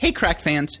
Hey, Crack fans.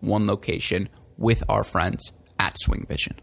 one location, with our friends at Swing Vision.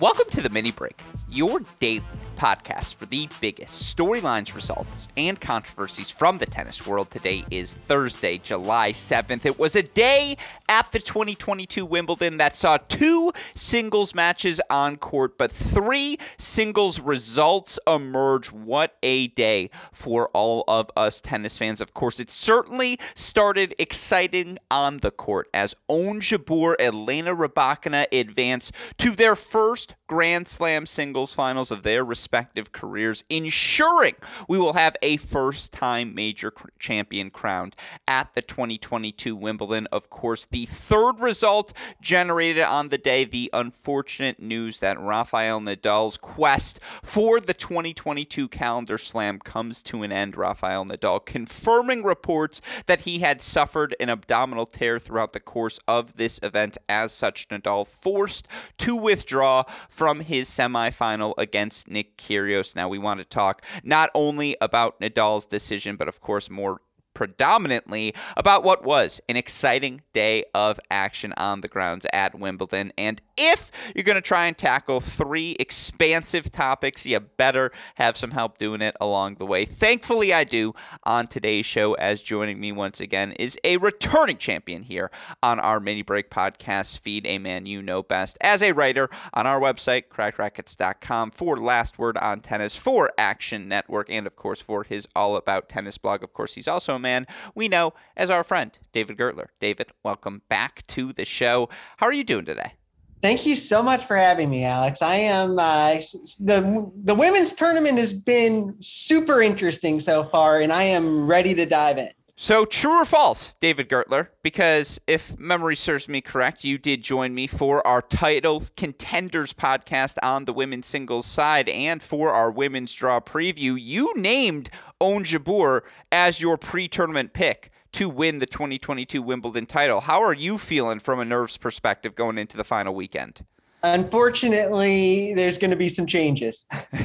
Welcome to the Mini Break, your daily podcast for the biggest storylines, results, and controversies from the tennis world. Today is Thursday, July 7th. It was a day at the 2022 Wimbledon that saw 2 singles matches on court, but 3 singles results emerge. What a day for all of us tennis fans. Of course, it certainly started exciting on the court as Ons Jabeur and Elena Rybakina advance to their first Grand Slam singles finals of their respective careers, ensuring we will have a first-time major champion crowned at the 2022 Wimbledon. Of course, the third result generated on the day, the unfortunate news that Rafael Nadal's quest for the 2022 calendar slam comes to an end. Rafael Nadal confirming reports that he had suffered an abdominal tear throughout the course of this event. As such, Nadal forced to withdraw from his semifinal against Nick Kyrgios. Now, we want to talk not only about Nadal's decision, but of course more predominantly about what was an exciting day of action on the grounds at Wimbledon. And if you're going to try and tackle 3 expansive topics, you better have some help doing it along the way. Thankfully, I do on today's show, as joining me once again is a returning champion here on our Mini Break podcast feed, a man you know best as a writer on our website, crackrackets.com, for Last Word on Tennis, for Action Network, and of course for his All About Tennis blog. Of course, he's also a man we know as our friend, David Gertler. David, welcome back to the show. How are you doing today? Thank you so much for having me, Alex. I am the women's tournament has been super interesting so far, and I am ready to dive in. So, true or false, David Gertler? Because if memory serves me correct, you did join me for our title contenders podcast on the women's singles side, and for our women's draw preview, you named Ons Jabeur as your pre-tournament pick to win the 2022 Wimbledon title. How are you feeling from a nerves perspective going into the final weekend? Unfortunately, there's going to be some changes. We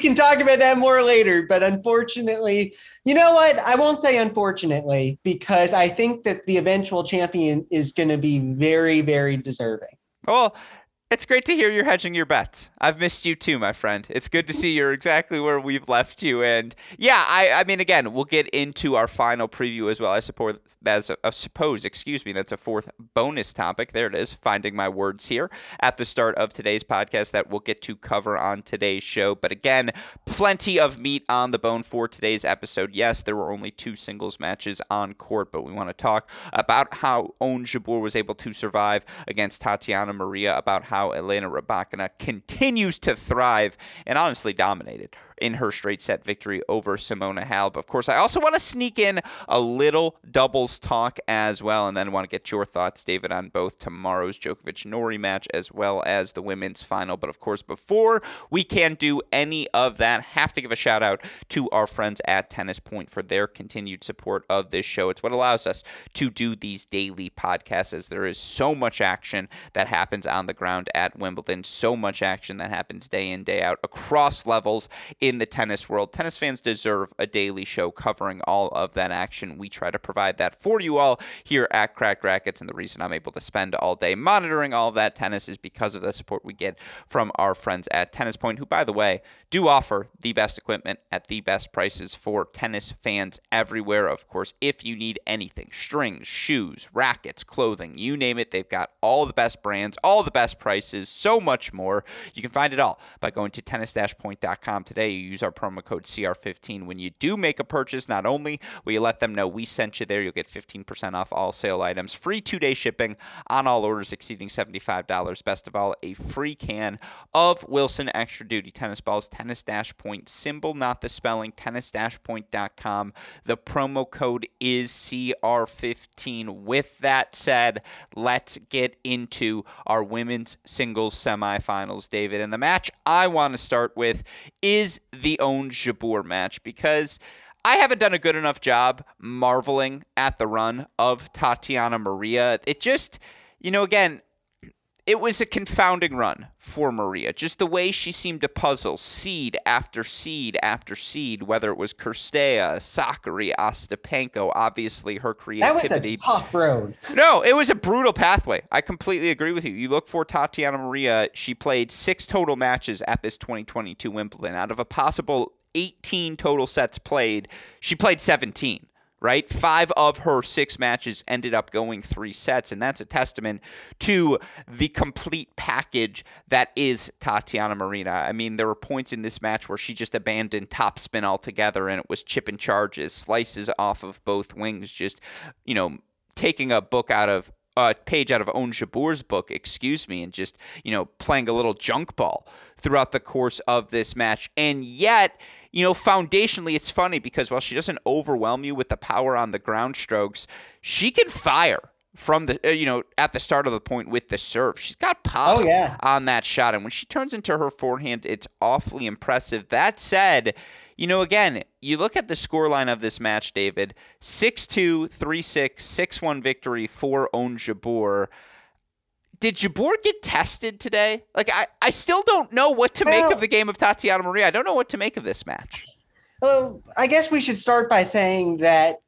can talk about that more later, but unfortunately, you know what? I won't say unfortunately, because I think that the eventual champion is going to be very, very deserving. Well, it's great to hear you're hedging your bets. I've missed you too, my friend. It's good to see you're exactly where we've left you. And yeah, I mean, again, we'll get into our final preview as well. I suppose, that's a 4th bonus topic. There it is, finding my words here at the start of today's podcast that we'll get to cover on today's show. But again, plenty of meat on the bone for today's episode. Yes, there were only 2 singles matches on court, but we want to talk about how Ons Jabeur was able to survive against Tatiana Maria, about how Elena Rybakina continues to thrive and honestly dominated in her straight set victory over Simona Halep. Of course, I also want to sneak in a little doubles talk as well, and then I want to get your thoughts, David, on both tomorrow's Djokovic-Norrie match as well as the women's final. But of course, before we can do any of that, have to give a shout out to our friends at Tennis Point for their continued support of this show. It's what allows us to do these daily podcasts, as there is so much action that happens on the ground at Wimbledon, so much action that happens day in, day out across levels in the tennis world. Tennis fans deserve a daily show covering all of that action. We try to provide that for you all here at Cracked Rackets, and the reason I'm able to spend all day monitoring all of that tennis is because of the support we get from our friends at Tennis Point, who, by the way, do offer the best equipment at the best prices for tennis fans everywhere. Of course, if you need anything, strings, shoes, rackets, clothing, you name it, they've got all the best brands, all the best prices, so much more. You can find it all by going to tennis-point.com today. You use our promo code CR15. When you do make a purchase, not only will you let them know we sent you there, you'll get 15% off all sale items, free 2-day shipping on all orders exceeding $75. Best of all, a free can of Wilson Extra Duty tennis balls. Tennis-point, symbol, not the spelling, tennis-point.com. The promo code is CR15. With that said, let's get into our women's singles semifinals, David. And the match I want to start with is the Own-Jabeur match, because I haven't done a good enough job marveling at the run of Tatiana Maria. It just, again, it was a confounding run for Maria. Just the way she seemed to puzzle seed after seed after seed, whether it was Kirstea, Sakkari, Ostapenko, obviously her creativity. That was a tough road. No, it was a brutal pathway. I completely agree with you. You look for Tatiana Maria. She played 6 total matches at this 2022 Wimbledon. Out of a possible 18 total sets played, she played 17. Right? 5 of her 6 matches ended up going 3 sets, and that's a testament to the complete package that is Tatiana Maria. I mean, there were points in this match where she just abandoned topspin altogether, and it was chip and charges, slices off of both wings, just, taking a page out of Own-Jabeur's book, and just, playing a little junk ball throughout the course of this match. And yet, foundationally, it's funny because while she doesn't overwhelm you with the power on the ground strokes, she can fire from the, at the start of the point with the serve. She's got power on that shot. And when she turns into her forehand, it's awfully impressive. That said, again, you look at the scoreline of this match, David, 6-2, 3-6, 6-1 victory for Own-Jabeur. Did Jabeur get tested today? I still don't know what to make of the game of Tatiana Maria. I don't know what to make of this match. Well, I guess we should start by saying that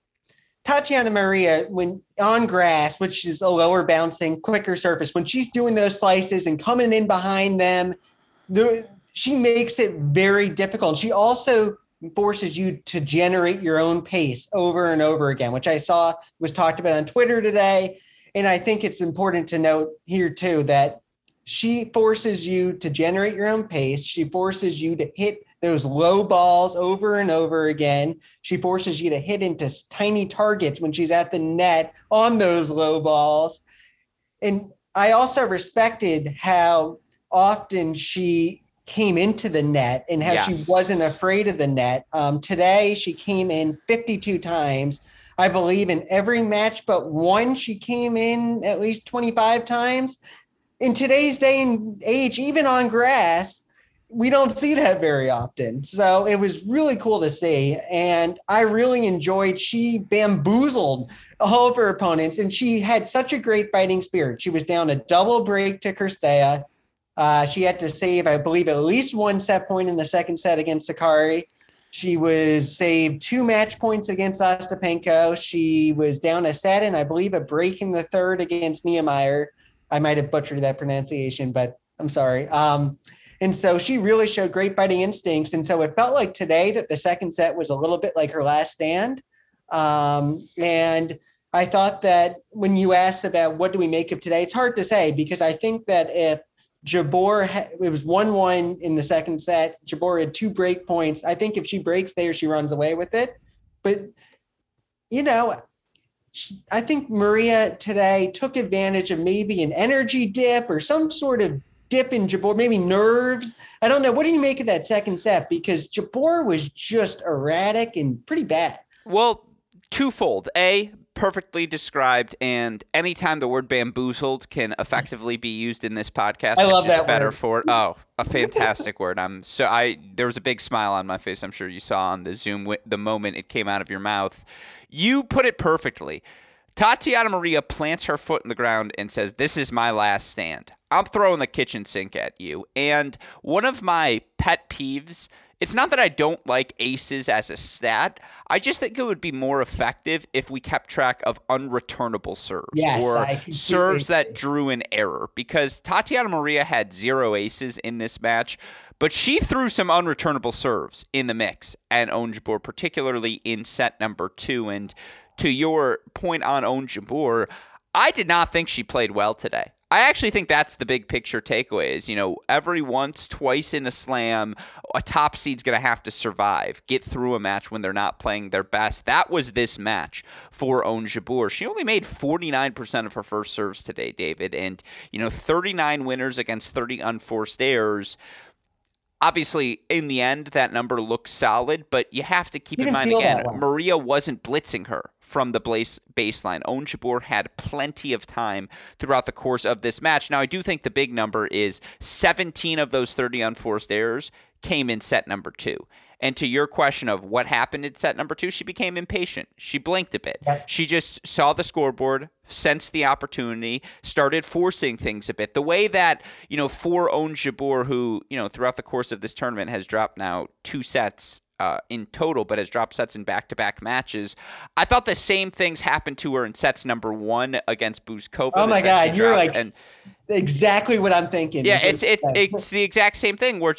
Tatiana Maria, when on grass, which is a lower bouncing, quicker surface, when she's doing those slices and coming in behind them, she makes it very difficult. She also forces you to generate your own pace over and over again, which I saw was talked about on Twitter today. And I think it's important to note here, too, that she forces you to generate your own pace. She forces you to hit those low balls over and over again. She forces you to hit into tiny targets when she's at the net on those low balls. And I also respected how often she came into the net and how she wasn't afraid of the net. Today, she came in 52 times. I believe in every match but one, she came in at least 25 times. In today's day and age, even on grass, we don't see that very often. So it was really cool to see. And I really enjoyed, she bamboozled all of her opponents. And she had such a great fighting spirit. She was down a double break to Kirstea. She had to save, I believe, at least one set point in the second set against Sakkari. She was saved 2 match points against Ostapenko. She was down a set and I believe a break in the third against Niemeyer. I might have butchered that pronunciation, but I'm sorry. And so she really showed great fighting instincts. And so it felt like today that the second set was a little bit like her last stand. And I thought that when you asked about what do we make of today, it's hard to say because I think that if Jabeur, it was 1-1 in the second set. Jabeur had 2 break points. I think if she breaks there, she runs away with it. But, I think Maria today took advantage of maybe an energy dip or some sort of dip in Jabor, maybe nerves. I don't know. What do you make of that second set? Because Jabor was just erratic and pretty bad. Well, twofold. A, perfectly described, and anytime the word bamboozled can effectively be used in this podcast, I love that better word. For it. Oh, a fantastic word. There was a big smile on my face. I'm sure you saw on the Zoom the moment it came out of your mouth. You put it perfectly. Tatiana Maria plants her foot in the ground and says, "This is my last stand. I'm throwing the kitchen sink at you." And one of my pet peeves, it's not that I don't like aces as a stat. I just think it would be more effective if we kept track of unreturnable serves or serves that drew an error, because Tatiana Maria had 0 aces in this match, but she threw some unreturnable serves in the mix, and Oun Jabor, particularly in set number 2. And to your point on Oun Jabor, I did not think she played well today. I actually think that's the big picture takeaway is, every once, twice in a slam, a top seed's going to have to survive, get through a match when they're not playing their best. That was this match for Oun Jabor. She only made 49% of her first serves today, David, and, 39 winners against 30 unforced errors. Obviously, in the end, that number looks solid, but you have to keep in mind, again, Maria wasn't blitzing her from the baseline. Oun Jabor had plenty of time throughout the course of this match. Now, I do think the big number is 17 of those 30 unforced errors came in set number 2. And to your question of what happened in set number 2, she became impatient. She blinked a bit. Yep. She just saw the scoreboard, sensed the opportunity, started forcing things a bit. The way that, for Oun Jabor, who, throughout the course of this tournament has dropped now 2 sets in total, but has dropped sets in back-to-back matches. I thought the same things happened to her in sets number 1 against Buzkova. Oh, my God. You're like... Exactly what I'm thinking. Yeah, it's the exact same thing where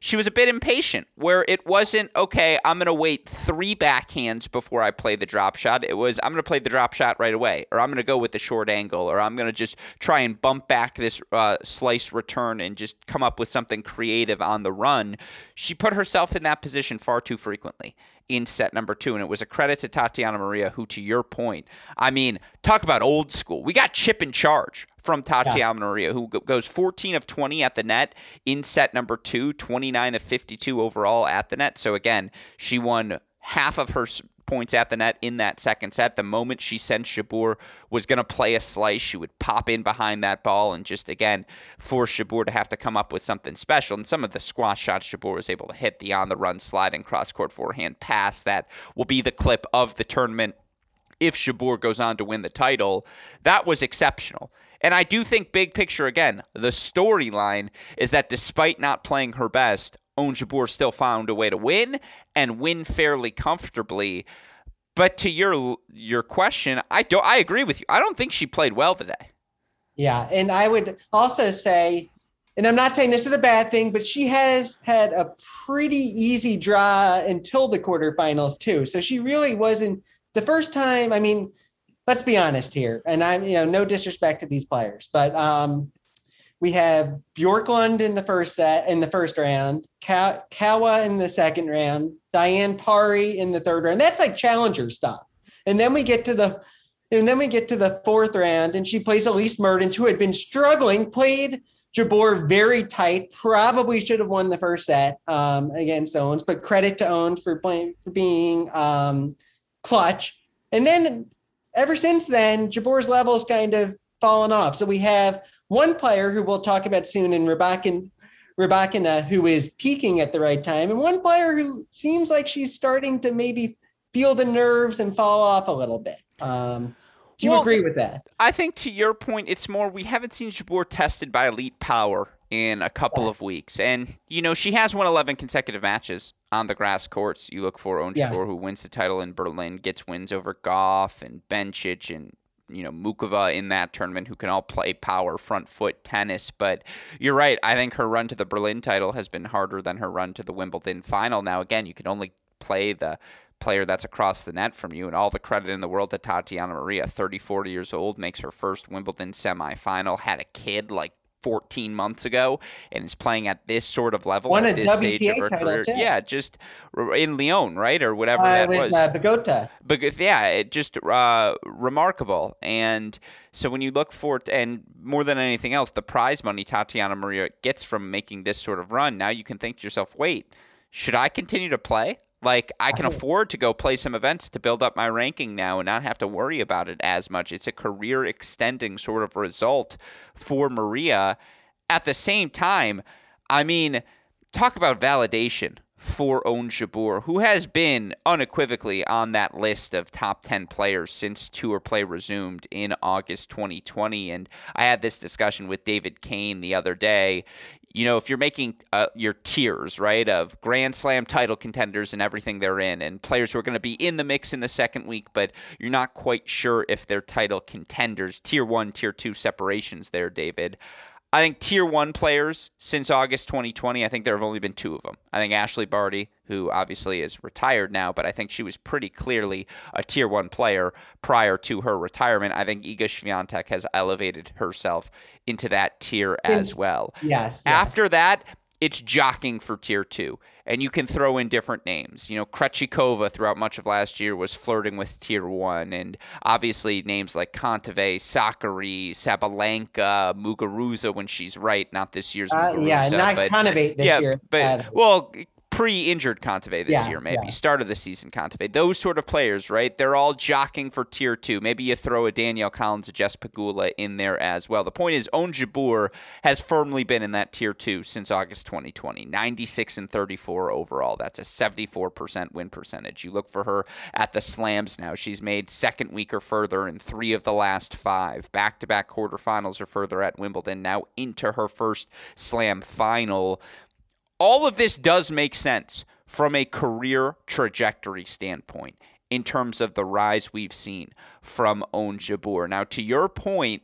she was a bit impatient, where it wasn't, okay, I'm going to wait 3 backhands before I play the drop shot. It was, I'm going to play the drop shot right away, or I'm going to go with the short angle, or I'm going to just try and bump back this slice return and just come up with something creative on the run. She put herself in that position far too frequently in set number 2, and it was a credit to Tatiana Maria, who, to your point, talk about old school. We got chip and charge from Tatiana Maria, who goes 14 of 20 at the net in set number 2, 29 of 52 overall at the net. So again, she won half of her points at the net in that second set. The moment she sensed Jabor was going to play a slice, she would pop in behind that ball and just, again, force Jabor to have to come up with something special. And some of the squash shots Jabor was able to hit, the on-the-run slide and cross-court forehand pass, that will be the clip of the tournament if Jabor goes on to win the title. That was exceptional. And I do think big picture, again, the storyline is that despite not playing her best, Oun Jabor still found a way to win and win fairly comfortably. But to your question, I agree with you. I don't think she played well today. Yeah, and I would also say, and I'm not saying this is a bad thing, but she has had a pretty easy draw until the quarterfinals too. So she really wasn't the first time, let's be honest here, and I'm, no disrespect to these players, but we have Bjorklund in the first set, in the first round, Kawa in the second round, Diane Parry in the third round. That's like challenger stuff. And then we get to the fourth round, and she plays Elise Mertens, who had been struggling, played Jabor very tight, probably should have won the first set against Owens, but credit to Owens for being clutch. And then ever since then, Jabor's level's kind of fallen off. So we have one player who we'll talk about soon in Rybakina, who is peaking at the right time, and one player who seems like she's starting to maybe feel the nerves and fall off a little bit. Do you agree with that? I think to your point, it's more we haven't seen Jabor tested by elite power in a couple of weeks. And, she has won 11 consecutive matches on the grass courts. You look for Oun Jabor, who wins the title in Berlin, gets wins over Goff and Bencic and, Mukova in that tournament, who can all play power front foot tennis. But you're right. I think her run to the Berlin title has been harder than her run to the Wimbledon final. Now, again, you can only play the player that's across the net from you, and all the credit in the world to Tatiana Maria, 34 years old, makes her first Wimbledon semifinal, had a kid like 14 months ago and is playing at this sort of level at this stage of her career. Yeah, just in Lyon, right? Or whatever that was. Bogota. Yeah, it just remarkable. And so when you look for it, and more than anything else, the prize money Tatiana Maria gets from making this sort of run, now you can think to yourself, wait, should I continue to play? Like, I can afford to go play some events to build up my ranking now and not have to worry about it as much. It's a career-extending sort of result for Maria. At the same time, I mean, talk about validation for Oun Jabeur, who has been unequivocally on that list of top 10 players since tour play resumed in August 2020. And I had this discussion with David Kane the other day. You know, if you're making your tiers, right, of Grand Slam title contenders and everything they're in, and players who are going to be in the mix in the second week, but you're not quite sure if they're title contenders, tier one, tier two separations there, David. I think tier one players since August 2020, I think there have only been two of them. I think Ashley Barty, who obviously is retired now, but I think she was pretty clearly a tier one player prior to her retirement. I think Iga Swiatek has elevated herself into that tier as well. Yes. After that, it's jockeying for tier two. And you can throw in different names. You know, Krejcikova throughout much of last year was flirting with Tier 1. And obviously names like Kontaveit, Sakkari, Sabalenka, Muguruza when she's right. Not this year's Muguruza. Yeah, not Kontaveit this year. But, well, pre-injured Kontaveit this year maybe. Yeah. Start of the season Kontaveit. Those sort of players, right? They're all jockeying for Tier 2. Maybe you throw a Danielle Collins, a Jess Pegula in there as well. The point is Oun Jabeur has firmly been in that Tier 2 since August 2020. 96-34. Overall. That's a 74% win percentage. You look for her at the slams now. She's made second week or further in three of the last five. Back-to-back quarterfinals or further at Wimbledon, now into her first slam final. All of this does make sense from a career trajectory standpoint in terms of the rise we've seen from Oun Jabeur. Now, to your point,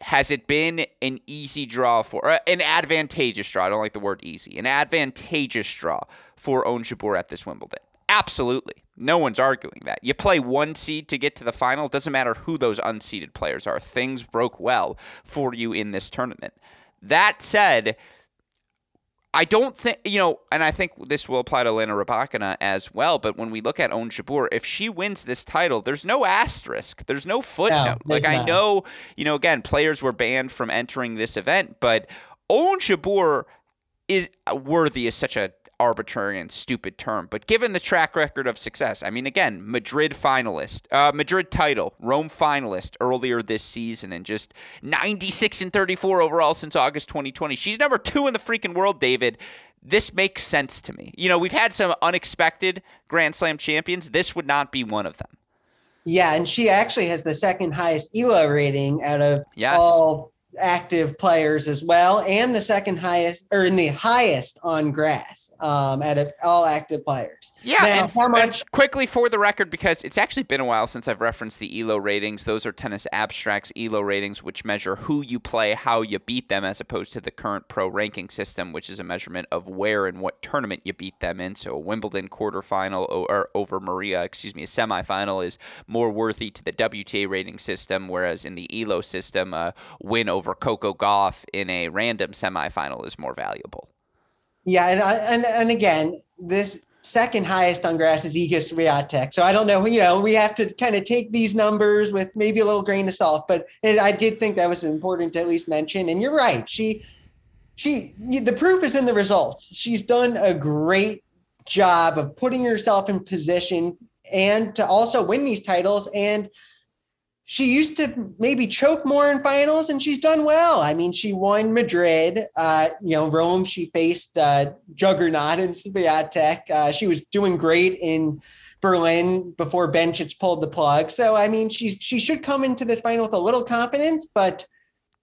has it been an easy draw for an advantageous draw? I don't like the word easy. An advantageous draw for Oun Jabeur at this Wimbledon. Absolutely. No one's arguing that. You play one seed to get to the final. It doesn't matter who those unseeded players are. Things broke well for you in this tournament. That said, I don't think, you know, and I think this will apply to Elena Rybakina as well, but when we look at Oun Jabeur, if she wins this title, there's no asterisk. There's no footnote. No, there's I know, you know, again, players were banned from entering this event, but Oun Jabeur is worthy is such a arbitrary and stupid term, but given the track record of success, I mean, again, Madrid title, Rome finalist earlier this season, and just 96-34 overall since August 2020. She's number two in the freaking world, David. This makes sense to me. You know, we've had some unexpected Grand Slam champions. This would not be one of them. Yeah, and she actually has the second highest ELO rating out of all active players as well, and the second highest, or in the highest on grass out of all active players. Yeah, now, and how much? And quickly for the record, because it's actually been a while since I've referenced the ELO ratings. Those are Tennis Abstract's ELO ratings, which measure who you play, how you beat them, as opposed to the current pro ranking system, which is a measurement of where and what tournament you beat them in. So a Wimbledon quarterfinal or over Maria, a semifinal is more worthy to the WTA rating system, whereas in the ELO system, a win over Coco Gauff in a random semifinal is more valuable. Yeah, and again, this second highest on grass is Iga Swiatek. So I don't know, you know, we have to kind of take these numbers with maybe a little grain of salt, but I did think that was important to at least mention. And you're right. She, the proof is in the results. She's done a great job of putting herself in position and to also win these titles. And she used to maybe choke more in finals, and she's done well. I mean, she won Madrid, Rome. She faced juggernaut in Swiatek. She was doing great in Berlin before Bencic pulled the plug. So, I mean, she should come into this final with a little confidence, but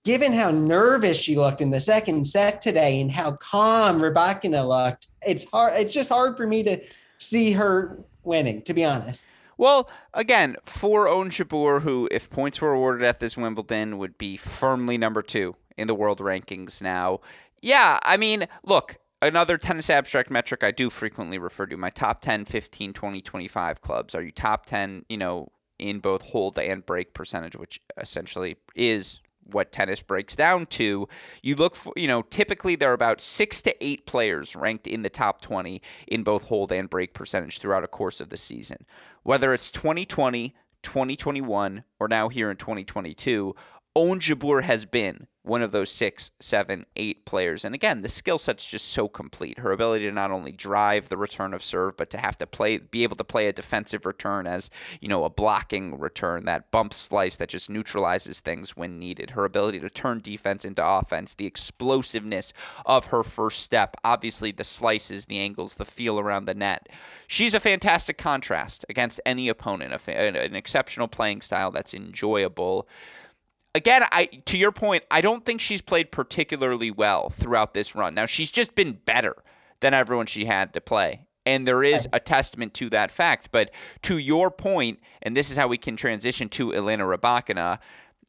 given how nervous she looked in the second set today and how calm Rybakina looked, it's hard. It's just hard for me to see her winning, to be honest. Well, again, for Oun Jabeur, who, if points were awarded at this Wimbledon, would be firmly number two in the world rankings now. Yeah, I mean, look, another Tennis Abstract metric I do frequently refer to, my top 10, 15, 20, 25 clubs. Are you top 10, you know, in both hold and break percentage, which essentially is what tennis breaks down to, you look for, you know, typically there are about 6 to 8 players ranked in the top 20 in both hold and break percentage throughout a course of the season. Whether it's 2020, 2021, or now here in 2022, Owen Jabeur has been one of those 6, 7, 8 players. And again, the skill set's just so complete. Her ability to not only drive the return of serve, but to have to play, be able to play a defensive return as, you know, a blocking return, that bump slice that just neutralizes things when needed. Her ability to turn defense into offense, the explosiveness of her first step, obviously the slices, the angles, the feel around the net. She's a fantastic contrast against any opponent, an exceptional playing style that's enjoyable. Again, to your point, I don't think she's played particularly well throughout this run. Now, she's just been better than everyone she had to play, and there is a testament to that fact. But to your point, and this is how we can transition to Elena Rybakina,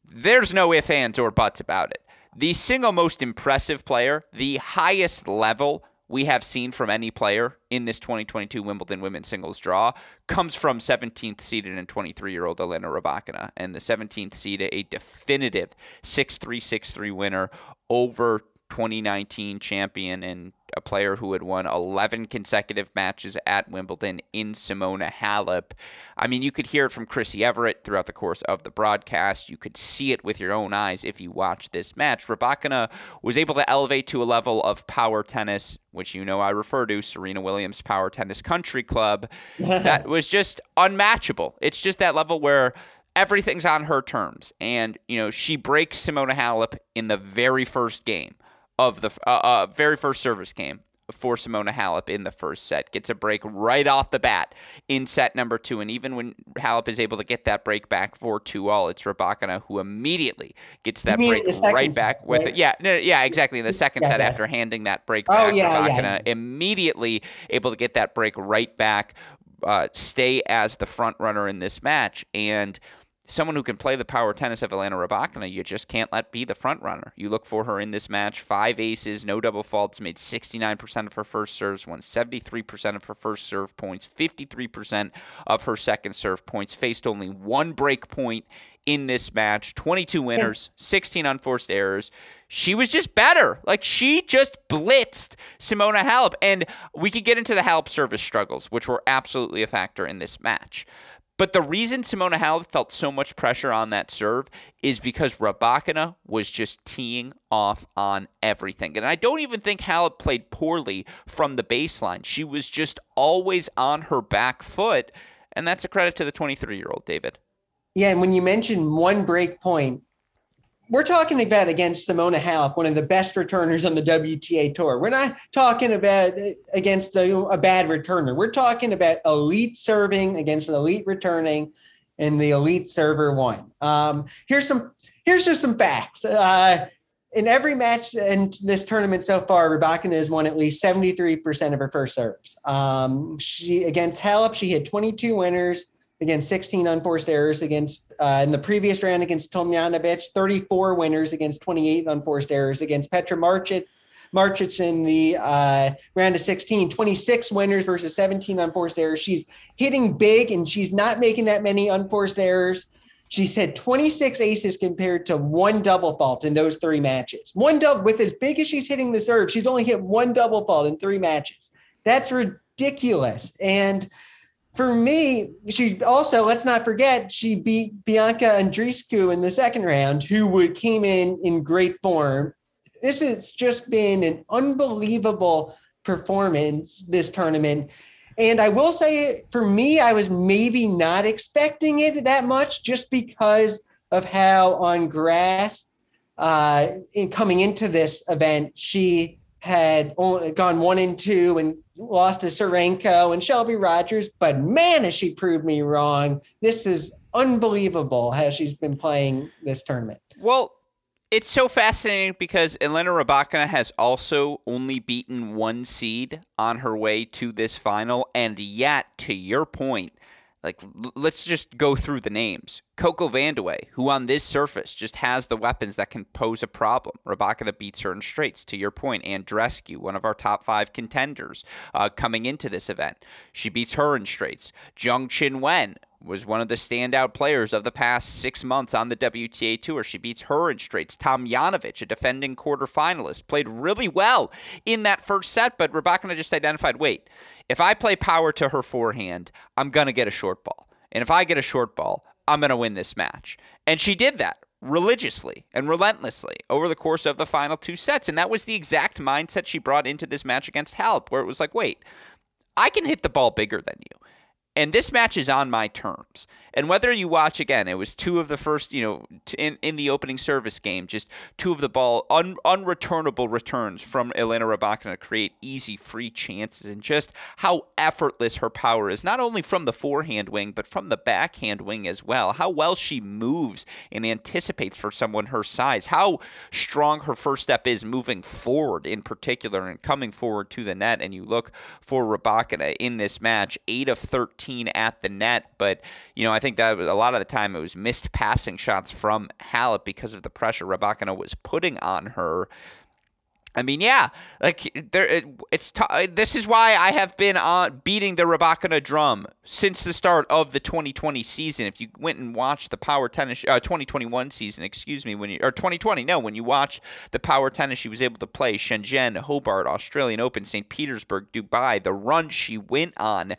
there's no ifs, ands, or buts about it. The single most impressive player, the highest level we have seen from any player in this 2022 Wimbledon women's singles draw comes from 17th seeded and 23-year-old Elena Rybakina, and the 17th seed, a definitive 6-3 winner over 2019 champion and a player who had won 11 consecutive matches at Wimbledon in Simona Halep. I mean, you could hear it from Chrissy Everett throughout the course of the broadcast. You could see it with your own eyes if you watched this match. Rybakina was able to elevate to a level of power tennis, which you know I refer to, Serena Williams Power Tennis Country Club, that was just unmatchable. It's just that level where everything's on her terms. And, you know, she breaks Simona Halep in the very first game of the very first service game for Simona Halep in the first set. Gets a break right off the bat in set number 2. And even when Halep is able to get that break back for 2-all, it's Rybakina who immediately gets that break right back with it. Yeah, exactly. In the second set after handing that break back, Rybakina immediately able to get that break right back, stay as the front runner in this match. And someone who can play the power tennis of Elena Rybakina, you just can't let be the front runner. You look for her in this match. 5 aces, no double faults, made 69% of her first serves, won 73% of her first serve points, 53% of her second serve points, faced only 1 break point in this match, 22 winners, 16 unforced errors. She was just better. Like, she just blitzed Simona Halep. And we could get into the Halep service struggles, which were absolutely a factor in this match. But the reason Simona Halep felt so much pressure on that serve is because Rybakina was just teeing off on everything. And I don't even think Halep played poorly from the baseline. She was just always on her back foot, and that's a credit to the 23-year-old, David. Yeah, and when you mentioned 1 break point, we're talking about against Simona Halep, one of the best returners on the WTA Tour. We're not talking about against a bad returner. We're talking about elite serving against an elite returning, and the elite server won. Here's just some facts. In every match in this tournament so far, Rybakina has won at least 73% of her first serves. She against Halep, she had 22 winners. Against 16 unforced errors against in the previous round against Tomjanovic, 34 winners against 28 unforced errors against Petra Martic in the round of 16, 26 winners versus 17 unforced errors. She's hitting big and she's not making that many unforced errors. She's had 26 aces compared to 1 double fault in those 3 matches. One double, with as big as she's hitting the serve, she's only hit 1 double fault in 3 matches. That's ridiculous. And for me, she also, let's not forget, she beat Bianca Andreescu in the second round, who came in great form. This has just been an unbelievable performance this tournament. And I will say, for me, I was maybe not expecting it that much just because of how on grass, coming into this event, she had gone 1-2 and lost to Serenko and Shelby Rogers, but man, has she proved me wrong. This is unbelievable how she's been playing this tournament. Well, it's so fascinating because Elena Rybakina has also only beaten 1 seed on her way to this final, and yet, to your point, like, let's just go through the names. Coco Vandeweghe, who on this surface just has the weapons that can pose a problem. Rybakina beats her in straights, to your point. Andreescu, one of our top 5 contenders coming into this event. She beats her in straights. Jung Chin Wen, was one of the standout players of the past 6 months on the WTA Tour. She beats her in straights. Tomjanovic, a defending quarterfinalist, played really well in that first set, but Rybakina just identified, wait, if I play power to her forehand, I'm going to get a short ball. And if I get a short ball, I'm going to win this match. And she did that religiously and relentlessly over the course of the final two sets. And that was the exact mindset she brought into this match against Halep, where it was like, wait, I can hit the ball bigger than you. And this match is on my terms. And whether you watch again, it was two of the first, in the opening service game, just two of the ball, unreturnable returns from Elena Rybakina to create easy, free chances, and just how effortless her power is, not only from the forehand wing, but from the backhand wing as well. How well she moves and anticipates for someone her size, how strong her first step is moving forward in particular and coming forward to the net. And you look for Rybakina in this match, 8 of 13. At the net, but I think that was, a lot of the time it was missed passing shots from Halep because of the pressure Rybakina was putting on her. I mean, yeah, like this is why I have been on beating the Rybakina drum since the start of the 2020 season. If you went and watched the Power Tennis 2021 season, or 2020, when you watched the Power Tennis she was able to play, Shenzhen, Hobart, Australian Open, St. Petersburg, Dubai, the run she went on.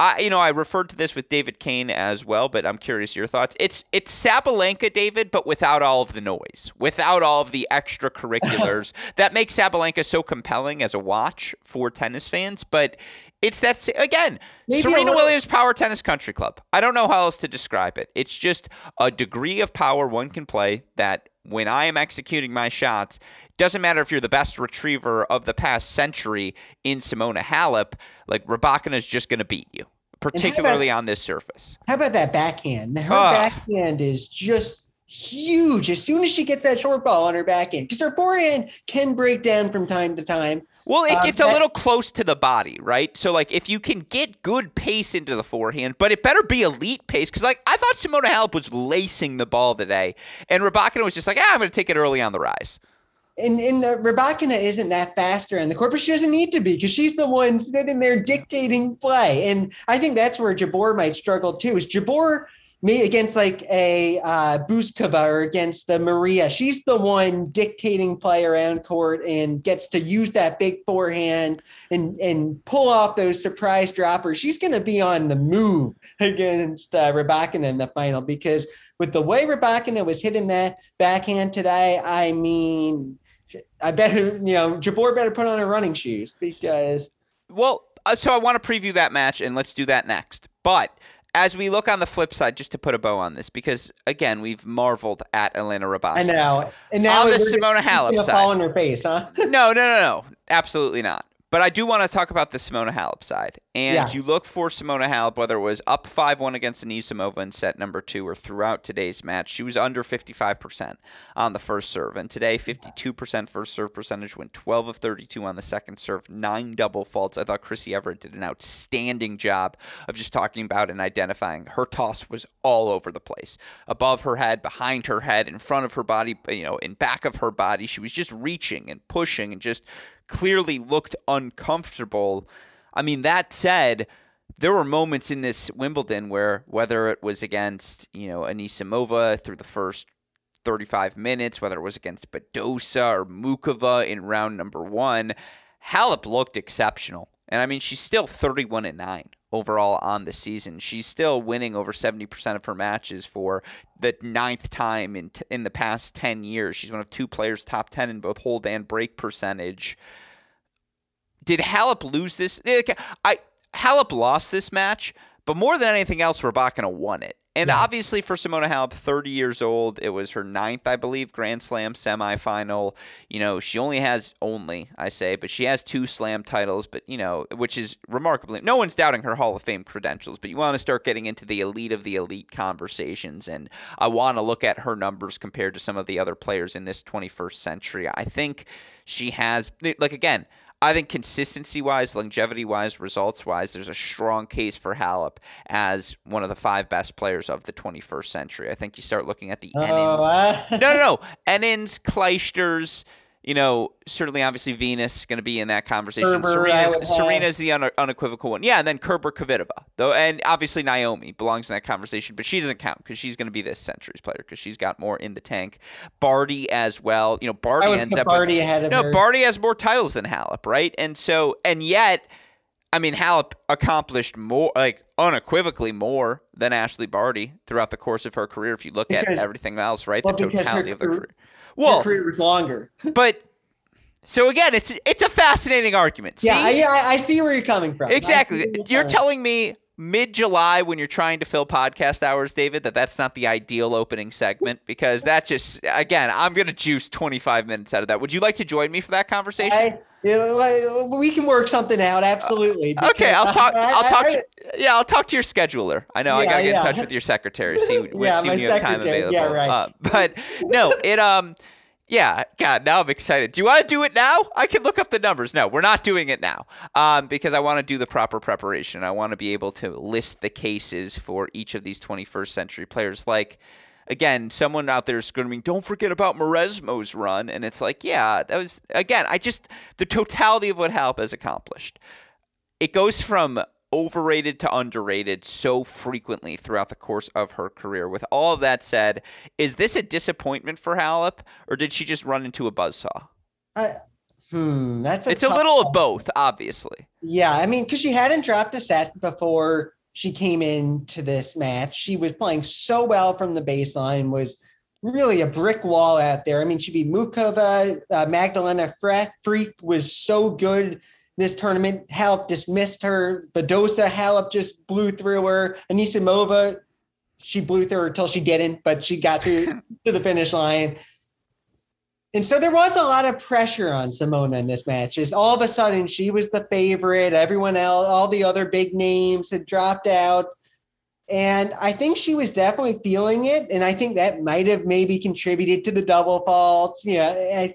I referred to this with David Kane as well, but I'm curious your thoughts. It's Sabalenka, David, but without all of the noise, without all of the extracurriculars that makes Sabalenka so compelling as a watch for tennis fans. But it's that, again, maybe Serena Williams Power Tennis Country Club. I don't know how else to describe it. It's just a degree of power one can play that when I am executing my shots, doesn't matter if you're the best retriever of the past century in Simona Halep, like Rybakina is just going to beat you, particularly on this surface. How about that backhand? Her backhand is just huge. As soon as she gets that short ball on her backhand, because her forehand can break down from time to time. Well, it gets a little close to the body, right? So, like, if you can get good pace into the forehand, but it better be elite pace, because, like, I thought Simona Halep was lacing the ball today, and Rybakina was just like, I'm going to take it early on the rise. And Rybakina isn't that fast around the court, but she doesn't need to be because she's the one sitting there dictating play. And I think that's where Jabeur might struggle too. Is Jabeur against like a Buzkova or against a Maria? She's the one dictating play around court and gets to use that big forehand and pull off those surprise droppers. She's going to be on the move against Rybakina in the final because with the way Rybakina was hitting that backhand today, I mean. I better, Jabeur better put on her running shoes because. Well, so I want to preview that match, and let's do that next. But as we look on the flip side, just to put a bow on this, because again, we've marveled at Elena Rybakina. I know, and now on the Simona Halep side, fall on her face, huh? No, absolutely not. But I do want to talk about the Simona Halep side. And You look for Simona Halep, whether it was up 5-1 against Anisimova in set number 2 or throughout today's match, she was under 55% on the first serve. And today, 52% first serve percentage, went 12 of 32 on the second serve, 9 double faults. I thought Chrissy Everett did an outstanding job of just talking about and identifying. Her toss was all over the place. Above her head, behind her head, in front of her body, in back of her body. She was just reaching and pushing and just clearly looked uncomfortable. I mean, that said, there were moments in this Wimbledon where, whether it was against, Anisimova through the first 35 minutes, whether it was against Badosa or Mukova in round number 1, Halep looked exceptional. And I mean, she's still 31-9 overall on the season. She's still winning over 70% of her matches for the 9th time in the past 10 years. She's one of 2 players top 10 in both hold and break percentage. Did Halep lose this? Halep lost this match, but more than anything else, Rybakina won it. And Obviously for Simona Halep, 30 years old, it was her 9th, I believe, Grand Slam semifinal. She but she has 2 Slam titles, but, which is remarkably, no one's doubting her Hall of Fame credentials, but you want to start getting into the elite of the elite conversations. And I want to look at her numbers compared to some of the other players in this 21st century. I think she has, I think consistency-wise, longevity-wise, results-wise, there's a strong case for Halep as one of the 5 best players of the 21st century. I think you start looking at the Enins. Enins, Kleisters, you know, certainly, obviously, Venus going to be in that conversation. Serena's the unequivocal one. Yeah, and then Kerber-Kvitova, though, and obviously Naomi belongs in that conversation, but she doesn't count because she's going to be this centuries player because she's got more in the tank. Barty as well. You know, Barty ends up with, no, Barty has more titles than Halep, right? And so, and yet, I mean, Halep accomplished more, like unequivocally more than Ashley Barty throughout the course of her career. If you look at everything else, right, the totality of the career. Well, her career was longer. But so again, it's a fascinating argument. See? Yeah, I see where you're coming from. Exactly. You're telling me mid-July when you're trying to fill podcast hours, David, that's not the ideal opening segment because that just, again, I'm going to juice 25 minutes out of that. Would you like to join me for that conversation? We can work something out. Absolutely. Okay. I'll talk to your scheduler. I know I got to get in touch with your secretary. See when you have time available. Yeah, right. But no, it, yeah, God, now I'm excited. Do you want to do it now? I can look up the numbers. No, we're not doing it now because I want to do the proper preparation. I want to be able to list the cases for each of these 21st century players. Like, again, someone out there is screaming, don't forget about Maresmo's run. And it's like, yeah, that was, again, the totality of what Halep has accomplished. It goes from overrated to underrated so frequently throughout the course of her career. With all of that said, is this a disappointment for Halep, or did she just run into a buzzsaw? It's a little of both, obviously. Yeah, I mean, because she hadn't dropped a set before she came into this match. She was playing so well from the baseline, was really a brick wall out there. I mean, she beat Mukova, Magdalena Freak was so good this tournament. Halep dismissed her. Badosa, Halep just blew through her. Anisimova, she blew through her till she didn't, but she got through to the finish line. And so there was a lot of pressure on Simona in this match. Just all of a sudden, she was the favorite. Everyone else, all the other big names had dropped out. And I think she was definitely feeling it. And I think that might have maybe contributed to the double faults. Yeah,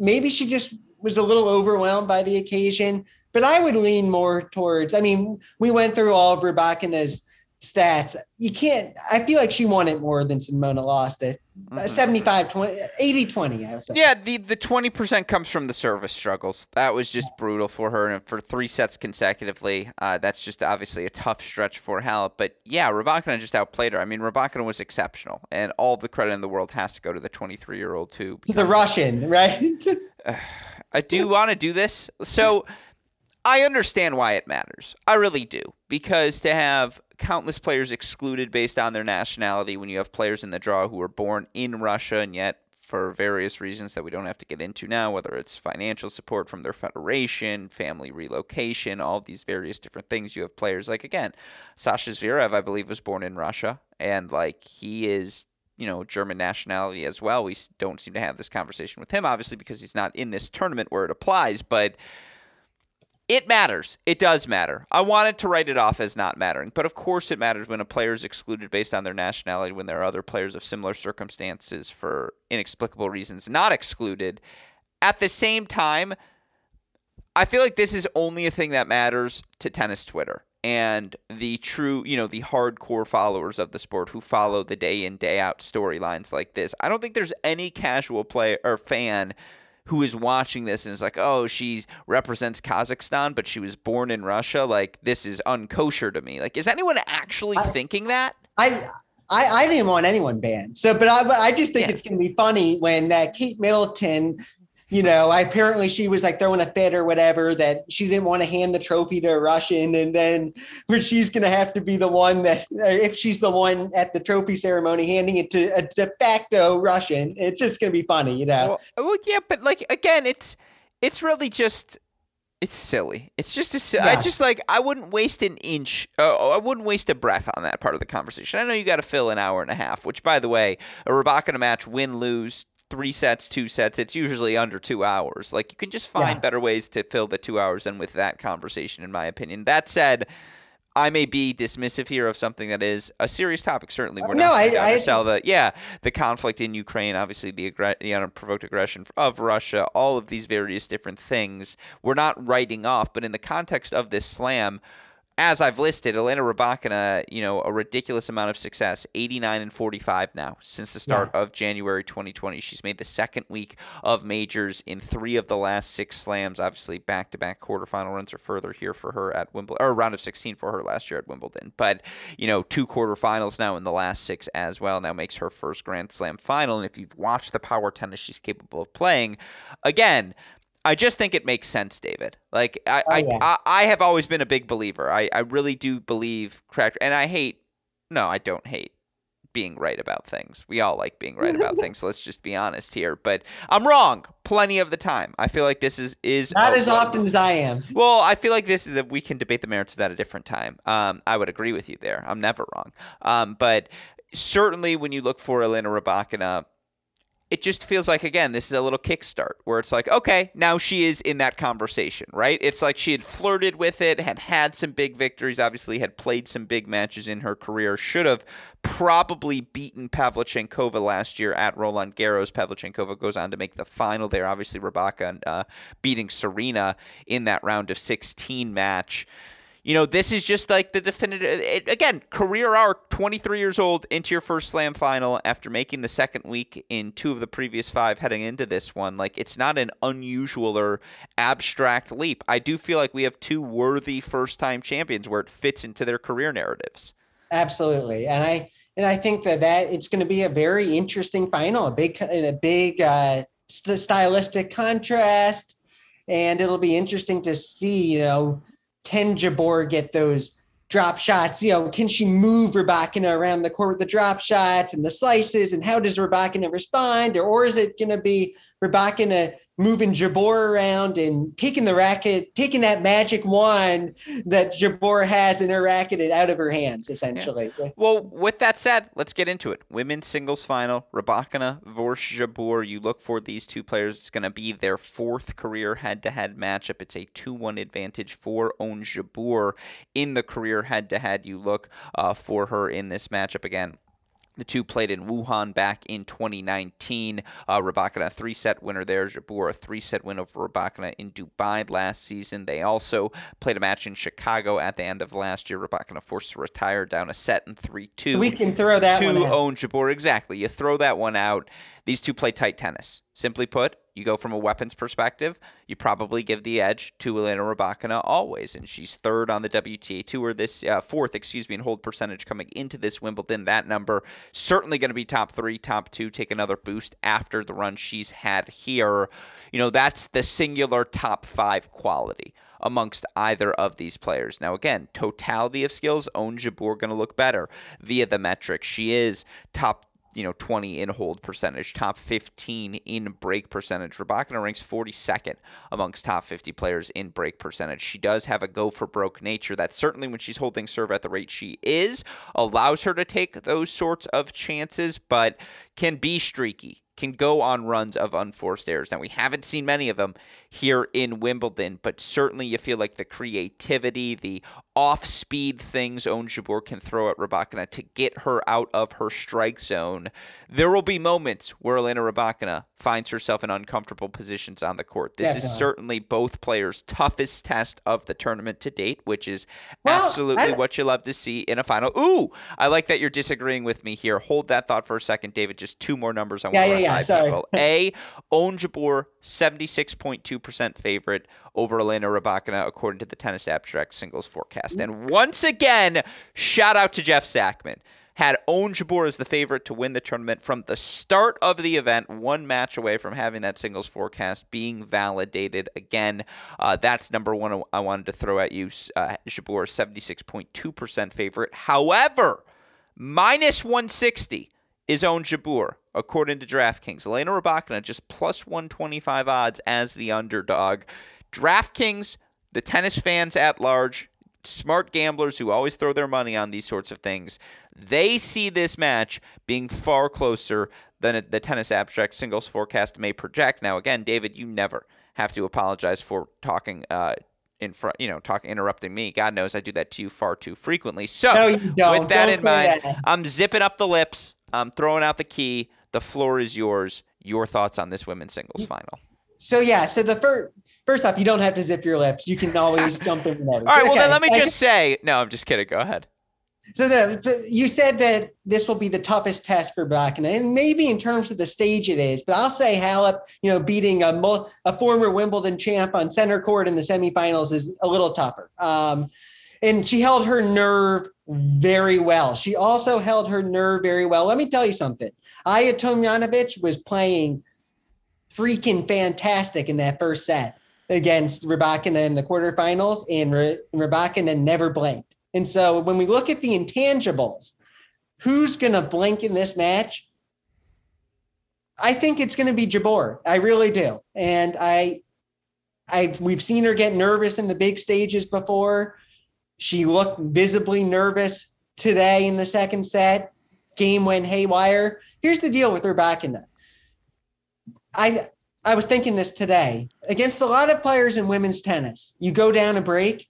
maybe she just was a little overwhelmed by the occasion. But I would lean more towards, I mean, we went through all of Rybakina's stats. I feel like she won it more than Simona lost it. 75-20, 80-20, I would say. Yeah, the 20% comes from the service struggles. That was just brutal for her, and for three sets consecutively, that's just obviously a tough stretch for Halep. But yeah, Rybakina just outplayed her. I mean, Rybakina was exceptional, and all the credit in the world has to go to the 23-year-old too. To the Russian, right? I do want to do this. So I understand why it matters. I really do. Because to have countless players excluded based on their nationality when you have players in the draw who were born in Russia and yet for various reasons that we don't have to get into now, whether it's financial support from their federation, family relocation, all these various different things, you have players like, again, Sasha Zverev, I believe, was born in Russia, and like he is, you know, German nationality as well. We don't seem to have this conversation with him, obviously, because he's not in this tournament where it applies, but it matters. It does matter. I wanted to write it off as not mattering, but of course it matters when a player is excluded based on their nationality when there are other players of similar circumstances for inexplicable reasons not excluded. At the same time, I feel like this is only a thing that matters to tennis Twitter and the true, you know, the hardcore followers of the sport who follow the day in, day out storylines like this. I don't think there's any casual player or fan who is watching this and is like, oh, she represents Kazakhstan, but she was born in Russia. Like, this is unkosher to me. Like, is anyone actually thinking that? I didn't want anyone banned. So, but I just think it's going to be funny when Kate Middleton, you know, apparently she was like throwing a fit or whatever, that she didn't want to hand the trophy to a Russian. And then she's going to have to be the one that, if she's the one at the trophy ceremony, handing it to a de facto Russian, it's just going to be funny, you know? Well, yeah, but like, again, it's really just, it's silly. It's just I wouldn't waste an inch. I wouldn't waste a breath on that part of the conversation. I know you got to fill an hour and a half, which by the way, a Rybakina match, win, lose, 3 sets, 2 sets, it's usually under 2 hours. Like, you can just find better ways to fill the 2 hours than with that conversation, in my opinion. That said, I may be dismissive here of something that is a serious topic. Certainly, we're not going to sell the conflict in Ukraine, obviously the unprovoked aggression of Russia, all of these various different things. We're not writing off, but in the context of this slam, as I've listed, Elena Rybakina, a ridiculous amount of success, 89 and 45 now since the start of January 2020. She's made the second week of majors in 3 of the last 6 slams, obviously back-to-back quarterfinal runs or further here for her at Wimbledon, or round of 16 for her last year at Wimbledon. But, 2 quarterfinals now in the last 6 as well. Now makes her first Grand Slam final. And if you've watched the power tennis she's capable of playing, again, I just think it makes sense, David. I have always been a big believer. I really do believe crack, and I don't hate being right about things. We all like being right about things. So let's just be honest here. But I'm wrong plenty of the time. I feel like this is not as often as I am. Well, I feel like we can debate the merits of that a different time. I would agree with you there. I'm never wrong. But certainly when you look for Elena Rybakina, it just feels like, again, this is a little kickstart where it's like, okay, now she is in that conversation, right? It's like she had flirted with it, had some big victories, obviously had played some big matches in her career, should have probably beaten Pavlyuchenkova last year at Roland Garros. Pavlyuchenkova goes on to make the final there. Obviously, Rybakina beating Serena in that round of 16 match. This is just like the definitive – again, career arc, 23 years old, into your first slam final after making the second week in 2 of the previous 5 heading into this one. Like, it's not an unusual or abstract leap. I do feel like we have 2 worthy first-time champions where it fits into their career narratives. Absolutely. And I think that it's going to be a very interesting final, a big stylistic contrast, and it'll be interesting to see, can Jabeur get those drop shots? Can she move Rybakina around the court with the drop shots and the slices? And how does Rybakina respond? Or is it going to be Rybakina moving Jabeur around and taking the racket, taking that magic wand that Jabeur has in her racket and out of her hands, essentially? Yeah. Well, with that said, let's get into it. Women's singles final, Rybakina versus Jabeur. You look for these 2 players. It's going to be their 4th career head-to-head matchup. It's a 2-1 advantage for Own Jabeur in the career head-to-head. You look for her in this matchup again. The 2 played in Wuhan back in 2019. Rybakina, a 3-set winner there. Jabeur, a 3-set win over Rybakina in Dubai last season. They also played a match in Chicago at the end of last year. Rybakina forced to retire down a set in 3-2. So we can throw that one out. To Own Jabeur, exactly. You throw that one out. These 2 play tight tennis. Simply put, you go from a weapons perspective, you probably give the edge to Elena Rybakina always, and she's 4th on the WTA Tour this 4th, in hold percentage coming into this Wimbledon. That number certainly going to be top 3, top 2. Take another boost after the run she's had here. That's the singular top 5 quality amongst either of these players. Now, again, totality of skills, Own Jabeur going to look better via the metrics. She is top 20 in hold percentage, top 15 in break percentage. Rybakina ranks 42nd amongst top 50 players in break percentage. She does have a go-for-broke nature that certainly, when she's holding serve at the rate she is, allows her to take those sorts of chances, but can be streaky, can go on runs of unforced errors. Now, we haven't seen many of them here in Wimbledon, but certainly you feel like the creativity, the off-speed things Own Jabeur can throw at Rybakina to get her out of her strike zone. There will be moments where Elena Rybakina finds herself in uncomfortable positions on the court. This is certainly both players' toughest test of the tournament to date, which is absolutely what you love to see in a final. Ooh, I like that you're disagreeing with me here. Hold that thought for a second, David. Just 2 more numbers on people. A, Own Jabeur, 76.2% favorite over Elena Rybakina, according to the Tennis Abstract Singles Forecast. And once again, shout out to Jeff Sackman. Had Own Jabeur as the favorite to win the tournament from the start of the event, 1 match away from having that singles forecast being validated again. That's number 1 I wanted to throw at you. Jabeur, 76.2% favorite. However, minus 160 is Own Jabeur, according to DraftKings. Elena Rybakina just plus 125 odds as the underdog. DraftKings, the tennis fans at large, smart gamblers who always throw their money on these sorts of things, they see this match being far closer than the Tennis Abstract Singles Forecast may project. Now, again, David, you never have to apologize for talking in front, interrupting me. God knows I do that to you far too frequently. So no, with that in mind, I'm zipping up the lips. I'm throwing out the key. The floor is yours. Your thoughts on this women's singles final. So the first First off, you don't have to zip your lips. You can always jump in. All right. Okay. Well, then let me just say, no, I'm just kidding. Go ahead. So you said that this will be the toughest test for Blackham, and maybe in terms of the stage it is, but I'll say Halep, beating a former Wimbledon champ on center court in the semifinals is a little tougher. And she held her nerve very well. She also held her nerve very well. Let me tell you something. Aya Tomjanovic was playing freaking fantastic in that first set against Rybakina in the quarterfinals, and Rybakina never blinked. And so when we look at the intangibles, who's going to blink in this match? I think it's going to be Jabeur. I really do. And we've seen her get nervous in the big stages before. She looked visibly nervous today in the second set. Game went haywire. Here's the deal with Rybakina. I was thinking this today. Against a lot of players in women's tennis, you go down a break,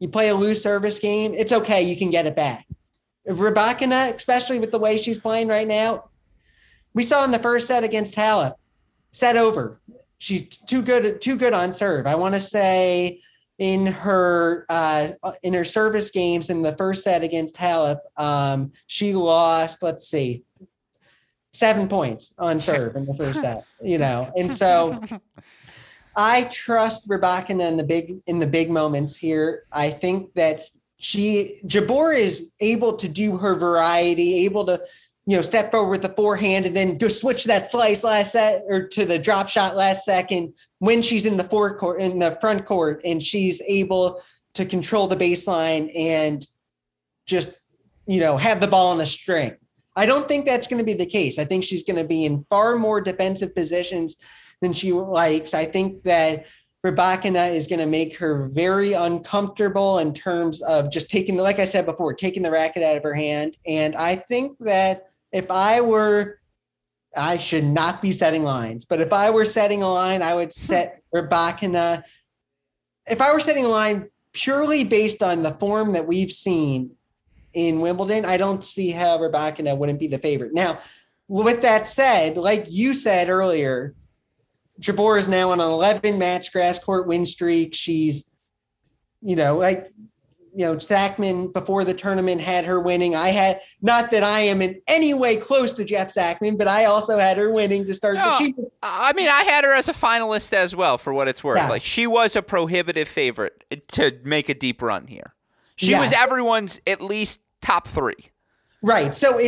you play a loose service game, it's okay. You can get it back. Rybakina, especially with the way she's playing right now, we saw in the first set against Halep, set over. She's too good on serve. I want to say in her service games in the first set against Halep, she lost, 7 points on serve in the first set, and so I trust Rybakina in the big moments here. I think that Jabeur is able to do her variety, able to, step forward with the forehand and then go switch that slice last set or to the drop shot last second when she's in the forecourt, in the front court, and she's able to control the baseline and just, have the ball on a string. I don't think that's going to be the case. I think she's going to be in far more defensive positions than she likes. I think that Rybakina is going to make her very uncomfortable in terms of just taking the racket out of her hand. And I think that I should not be setting lines, but if I were setting a line, I would set Rybakina. If I were setting a line purely based on the form that we've seen in Wimbledon, I don't see how Rybakina wouldn't be the favorite. Now, with that said, like you said earlier, Jabeur is now on an 11-match grass court win streak. She's, Sackman before the tournament had her winning. Not that I am in any way close to Jeff Sackman, but I also had her winning to start. I had her as a finalist as well, for what it's worth. Yeah. She was a prohibitive favorite to make a deep run here. She was everyone's at least top three. Right. So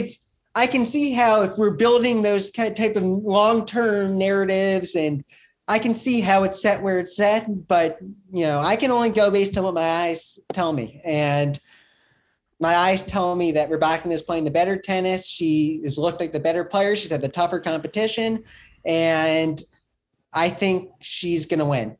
I can see how if we're building those kind of type of long-term narratives, and I can see how it's set where it's set, but I can only go based on what my eyes tell me. And my eyes tell me that Rybakina is playing the better tennis. She has looked like the better player. She's had the tougher competition, and I think she's going to win.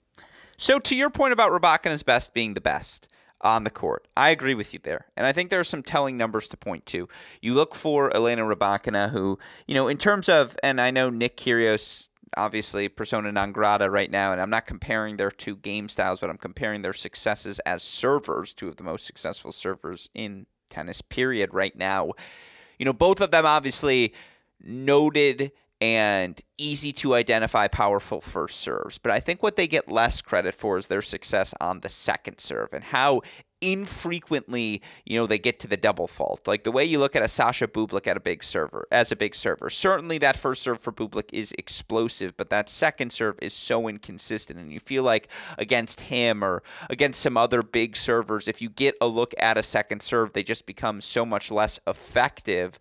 So to your point about Rybakina's best being the best on the court, I agree with you there. And I think there are some telling numbers to point to. You look for Elena Rybakina, who, in terms of, and I know Nick Kyrgios, obviously persona non grata right now, and I'm not comparing their two game styles, but I'm comparing their successes as servers, two of the most successful servers in tennis, period, right now. Both of them obviously noted and easy to identify powerful first serves. But I think what they get less credit for is their success on the second serve and how infrequently, they get to the double fault. Like the way you look at a Sasha Bublik as a big server. Certainly that first serve for Bublik is explosive, but that second serve is so inconsistent. And you feel like against him or against some other big servers, if you get a look at a second serve, they just become so much less effective.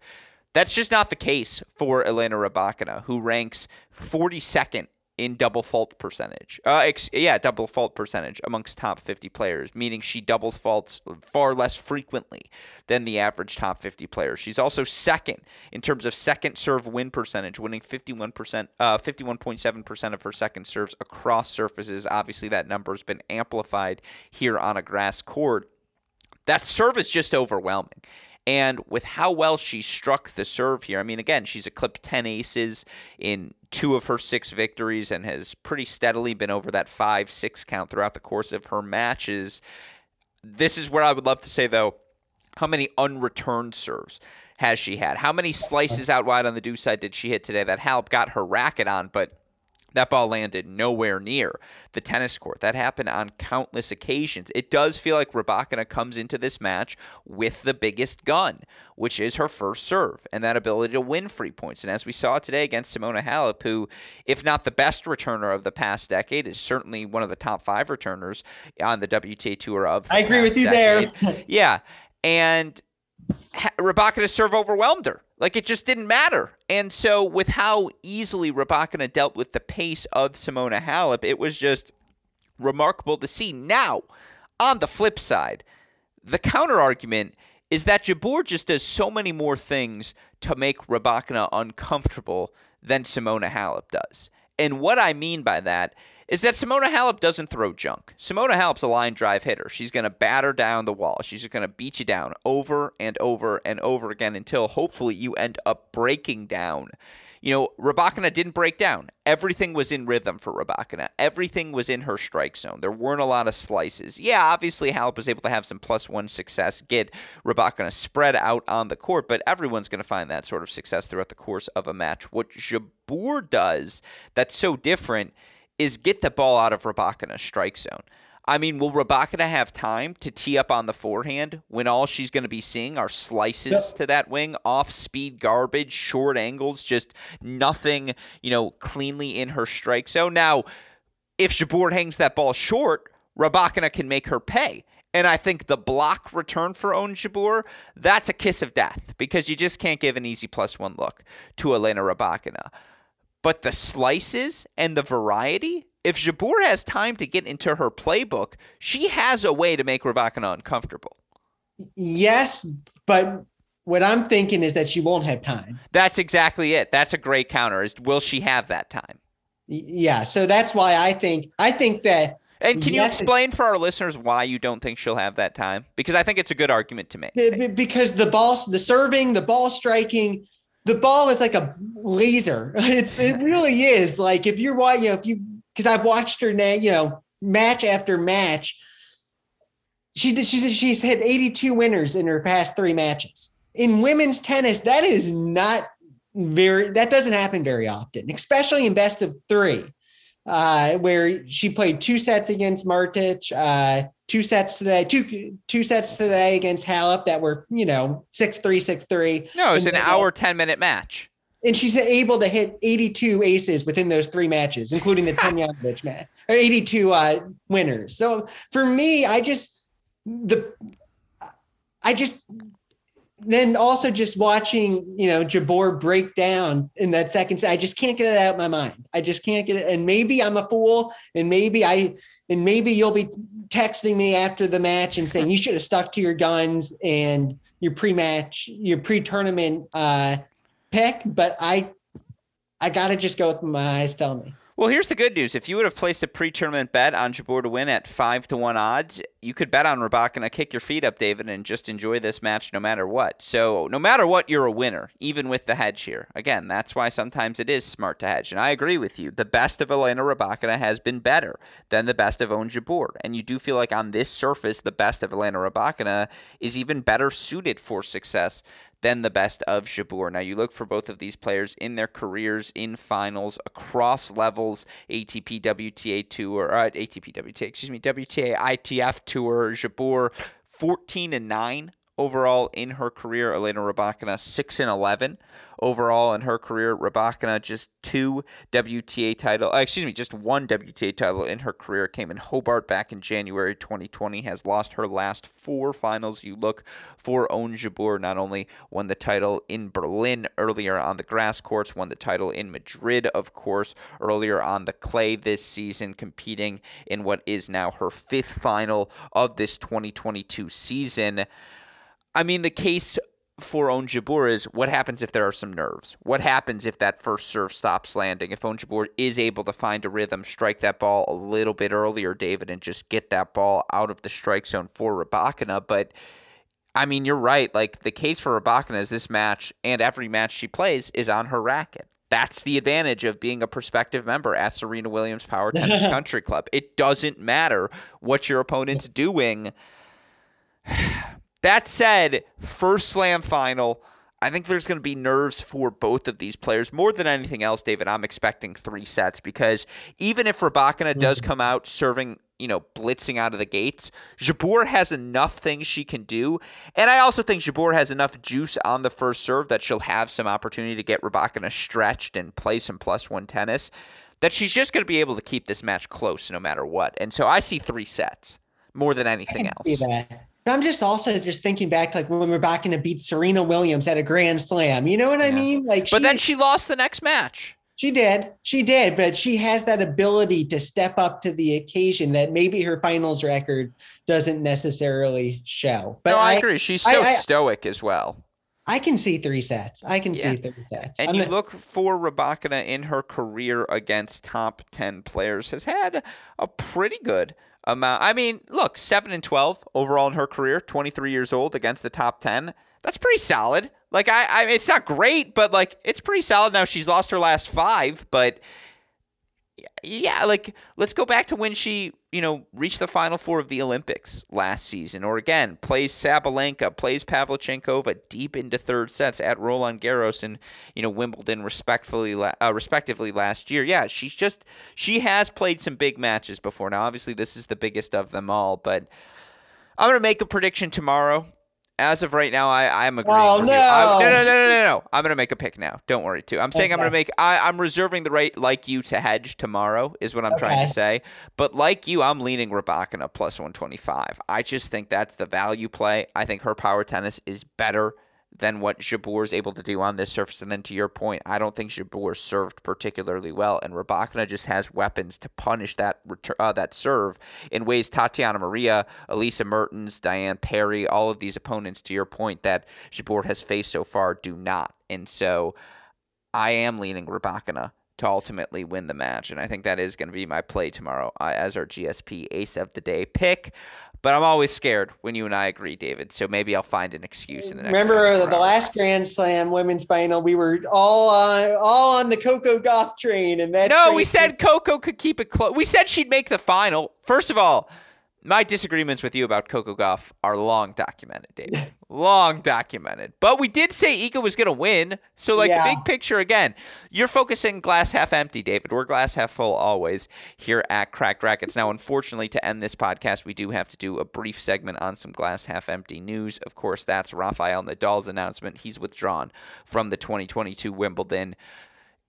That's just not the case for Elena Rybakina, who ranks 42nd in double fault percentage. Double fault percentage amongst top 50 players, meaning she doubles faults far less frequently than the average top 50 player. She's also second in terms of second serve win percentage, winning 51.7% of her second serves across surfaces. Obviously, that number's been amplified here on a grass court. That serve is just overwhelming. And with how well she struck the serve here, I mean, again, she's eclipsed 10 aces in 2 of her 6 victories and has pretty steadily been over that 5-6 count throughout the course of her matches. This is where I would love to say, though, how many unreturned serves has she had? How many slices out wide on the deuce side did she hit today? That Halep got her racket on, but That ball landed nowhere near the tennis court. That happened on countless occasions. It does feel like Rybakina comes into this match with the biggest gun, which is her first serve and that ability to win free points. And as we saw today against Simona Halep, who, if not the best returner of the past decade, is certainly one of the top five returners on the WTA Tour of the past decade. I agree with you there. Yeah. And Rybakina's serve overwhelmed her. Like, it just didn't matter. And so with how easily Rybakina dealt with the pace of Simona Halep, it was just remarkable to see. Now, on the flip side, the counter-argument is that Jabeur just does so many more things to make Rybakina uncomfortable than Simona Halep does. And what I mean by that is that Simona Halep doesn't throw junk. Simona Halep's a line drive hitter. She's going to batter down the wall. She's just going to beat you down over and over and over again until hopefully you end up breaking down. You know, Rybakina didn't break down. Everything was in rhythm for Rybakina. Everything was in her strike zone. There weren't a lot of slices. Yeah, obviously Halep was able to have some +1 success, get Rybakina spread out on the court, but everyone's going to find that sort of success throughout the course of a match. What Jabeur does that's so different is get the ball out of Rybakina's strike zone. I mean, will Rybakina have time to tee up on the forehand when all she's going to be seeing are slices to that wing, off-speed garbage, short angles, just nothing, you know, cleanly in her strike zone? Now, if Jabeur hangs that ball short, Rybakina can make her pay. And I think the block return for Owen Jabeur, that's a kiss of death because you just can't give an easy +1 look to Elena Rybakina. But the slices and the variety, if Jabeur has time to get into her playbook, she has a way to make Rybakina uncomfortable. Yes, but what I'm thinking is that she won't have time. That's exactly it. That's a great counter. Is will she have that time? Yeah, so that's why I think that. And can you explain for our listeners why you don't think she'll have that time? Because I think it's a good argument to make. Because the ball striking. The ball is like a laser. It really is. Like if you're watching, you know, because I've watched her now, you know, match after match. She's had 82 winners in her past three matches. In women's tennis, that is not very. That doesn't happen very often, especially in best of three, where she played two sets against Martic, two sets today against Halep that were, you know, 6-3, 6-3. No, it's an hour, 10-minute match. And she's able to hit 82 aces within those three matches, including the Tomjanovic match, or 82 winners. So for me, then also watching, you know, Jabeur break down in that second set, I just can't get it out of my mind. I just can't get it. And maybe I'm a fool, and maybe you'll be texting me after the match and saying you should have stuck to your guns and your pre-tournament pick, but I gotta just go with my eyes tell me. Well, here's the good news. If you would have placed a pre-tournament bet on Jabeur to win at 5-1 odds, you could bet on Rybakina. Kick your feet up, David, and just enjoy this match no matter what. So no matter what, you're a winner, even with the hedge here. Again, that's why sometimes it is smart to hedge. And I agree with you. The best of Elena Rybakina has been better than the best of Owen Jabeur. And you do feel like on this surface, the best of Elena Rybakina is even better suited for success than the best of Jabeur. Now, you look for both of these players in their careers, in finals, across levels, ATP WTA Tour, WTA ITF Tour. Jabeur 14-9 overall in her career. Elena Rybakina 6-11 overall in her career. Rybakina just one WTA title in her career. Came in Hobart back in January 2020. Has lost her last four finals. You look for Owen Jabeur, not only won the title in Berlin earlier on the grass courts, won the title in Madrid, of course, earlier on the clay this season, competing in what is now her fifth final of this 2022 season. I mean, the case for Owen Jabeur is what happens if there are some nerves? What happens if that first serve stops landing? If Owen Jabeur is able to find a rhythm, strike that ball a little bit earlier, David, and just get that ball out of the strike zone for Rybakina. But, I mean, you're right. Like, the case for Rybakina is this match and every match she plays is on her racket. That's the advantage of being a prospective member at Serena Williams Power Tennis Country Club. It doesn't matter what your opponent's doing. That said, first slam final, I think there's going to be nerves for both of these players. More than anything else, David, I'm expecting three sets because even if Rybakina does come out serving, blitzing out of the gates, Jabeur has enough things she can do. And I also think Jabeur has enough juice on the first serve that she'll have some opportunity to get Rybakina stretched and play some +1 tennis that she's just going to be able to keep this match close no matter what. And so I see three sets more than anything else. See that. But I'm just thinking back to when Rybakina beat Serena Williams at a Grand Slam. You know what I mean? But then she lost the next match. She did. But she has that ability to step up to the occasion that maybe her finals record doesn't necessarily show. But I agree. She's so stoic as well. I can see three sets. And you look for Rybakina in her career against top 10 players has had a pretty good amount. 7-12 overall in her career, 23 years old against the top 10. That's pretty solid. It's not great, but it's pretty solid. Now she's lost her last 5, but let's go back to when she, reached the Final Four of the Olympics last season, or again, plays Sabalenka, plays Pavlyuchenkova deep into third sets at Roland Garros and, Wimbledon respectively last year. Yeah, she has played some big matches before. Now, obviously, this is the biggest of them all, but I'm going to make a prediction tomorrow. As of right now, I'm agreeing. Oh, no. No. I'm going to make a pick now. Don't worry, too. I'm saying I'm going to make – I'm reserving the right, like you, to hedge tomorrow is what I'm trying to say. But like you, I'm leaning Rybakina +125. I just think that's the value play. I think her power tennis is better than what Jabeur is able to do on this surface. And then to your point, I don't think Jabeur served particularly well. And Rybakina just has weapons to punish that serve in ways Tatiana Maria, Elisa Mertens, Diane Parry, all of these opponents, to your point, that Jabeur has faced so far do not. And so I am leaning Rybakina to ultimately win the match. And I think that is going to be my play tomorrow as our GSP ace of the day pick. But I'm always scared when you and I agree, David. So maybe I'll find an excuse in the next. Remember the last Grand Slam women's final? We were all on the Coco Gauff train, and then we said Coco could keep it close. We said she'd make the final. First of all, my disagreements with you about Coco Gauff are long documented, David. Long documented. But we did say Iga was going to win. So, big picture again. You're focusing glass half empty, David. We're glass half full always here at Cracked Rackets. Now, unfortunately, to end this podcast, we do have to do a brief segment on some glass half empty news. Of course, that's Rafael Nadal's announcement. He's withdrawn from the 2022 Wimbledon.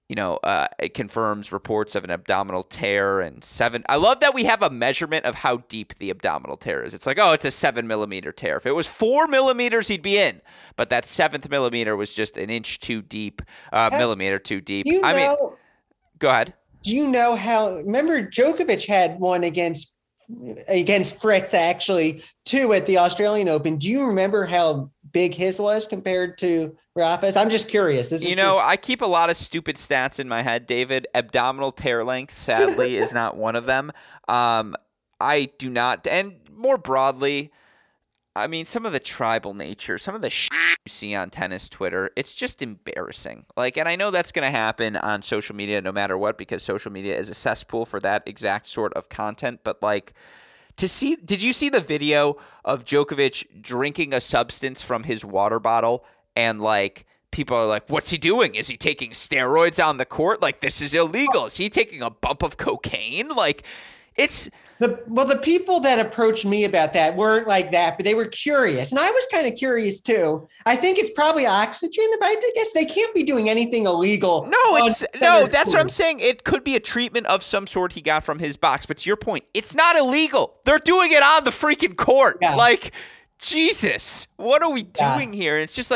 It confirms reports of an abdominal tear and seven. I love that we have a measurement of how deep the abdominal tear is. It's it's a 7 millimeter tear. If it was 4 millimeters, he'd be in. But that 7th millimeter was just an inch too deep, millimeter too deep. Go ahead. Do you know remember Djokovic had one against Fritz, actually, too, at the Australian Open. Do you remember how big his was compared to Rafa's? I'm just curious. I keep a lot of stupid stats in my head, David. Abdominal tear length, sadly, is not one of them. I do not. And more broadly, some of the tribal nature, some of the shit you see on tennis Twitter, it's just embarrassing. And I know that's going to happen on social media no matter what, because social media is a cesspool for that exact sort of content. But did you see the video of Djokovic drinking a substance from his water bottle? And people are like, what's he doing? Is he taking steroids on the court? This is illegal. Is he taking a bump of cocaine? The people that approached me about that weren't like that, but they were curious. And I was kind of curious too. I think it's probably oxygen, but I guess they can't be doing anything illegal. That's what I'm saying. It could be a treatment of some sort he got from his box. But to your point, it's not illegal. They're doing it on the freaking court. Yeah. Jesus, what are we doing here? And it's just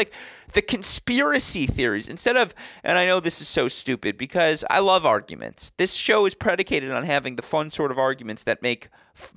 the conspiracy theories instead of, and I know this is so stupid because I love arguments. This show is predicated on having the fun sort of arguments that make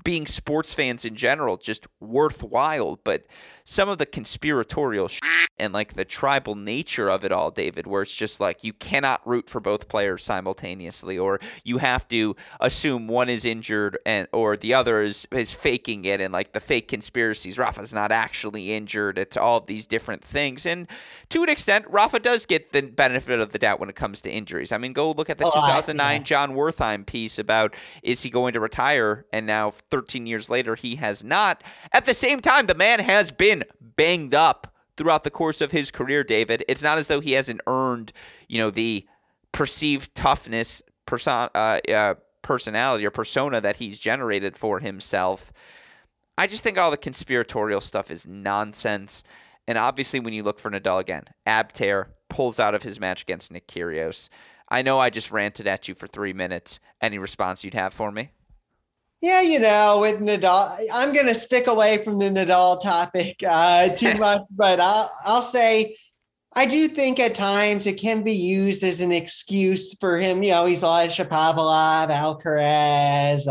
being sports fans in general just worthwhile. But some of the conspiratorial and the tribal nature of it all, David, where it's just you cannot root for both players simultaneously, or you have to assume one is injured and or the other is faking it, and the fake conspiracies. Rafa's not actually injured. It's all of these different things, and to an extent, Rafa does get the benefit of the doubt when it comes to injuries. Go look at the 2009 John Wertheim piece about is he going to retire, and now 13 years later, he has not. At the same time, the man has been banged up throughout the course of his career, David. It's not as though he hasn't earned, the perceived toughness personality or persona that he's generated for himself. I just think all the conspiratorial stuff is nonsense. And obviously, when you look for Nadal again, ab tear, pulls out of his match against Nick Kyrgios. I know I just ranted at you for 3 minutes. Any response you'd have for me? Yeah, with Nadal, I'm going to stick away from the Nadal topic too much, but I'll say I do think at times it can be used as an excuse for him. He's lost Shapovalov, Alcaraz,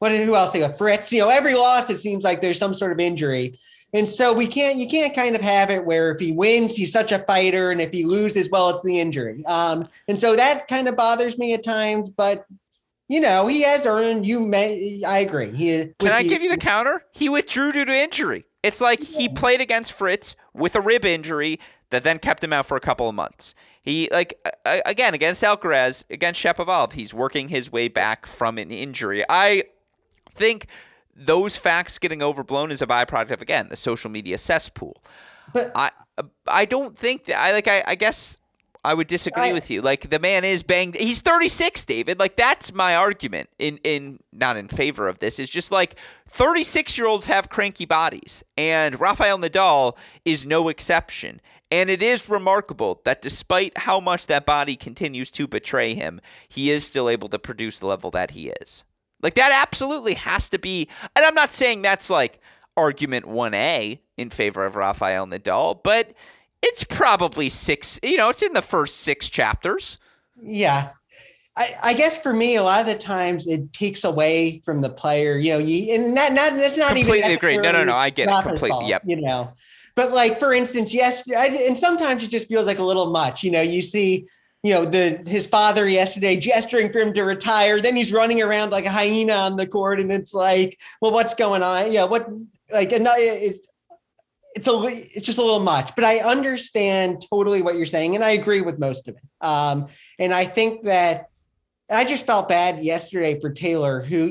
who else? They got Fritz. Every loss, it seems like there's some sort of injury. And so you can't kind of have it where if he wins, he's such a fighter, and if he loses, well, it's the injury. And so that kind of bothers me at times, but he has earned. I agree. Can I give you the counter? He withdrew due to injury. It's like he played against Fritz with a rib injury that then kept him out for a couple of months. He again against Alcaraz, against Shapovalov, he's working his way back from an injury. I think those facts getting overblown is a byproduct of the social media cesspool. But I don't think that I guess. I would disagree with you. The man is banged. He's 36, David. That's my argument in not in favor of this. It's just 36-year-olds have cranky bodies, and Rafael Nadal is no exception. And it is remarkable that despite how much that body continues to betray him, he is still able to produce the level that he is. That absolutely has to be – and I'm not saying that's argument 1A in favor of Rafael Nadal, but – it's probably six, it's in the first 6 chapters. Yeah. I guess for me, a lot of the times it takes away from the player, and that's not completely even agree. No. I get it completely. Fault, yep. But for instance, and sometimes it just feels like a little much, you see, his father yesterday gesturing for him to retire. Then he's running around like a hyena on the court. And it's well, what's going on? Yeah. It's just a little much, but I understand totally what you're saying. And I agree with most of it. And I think that I just felt bad yesterday for Taylor, who,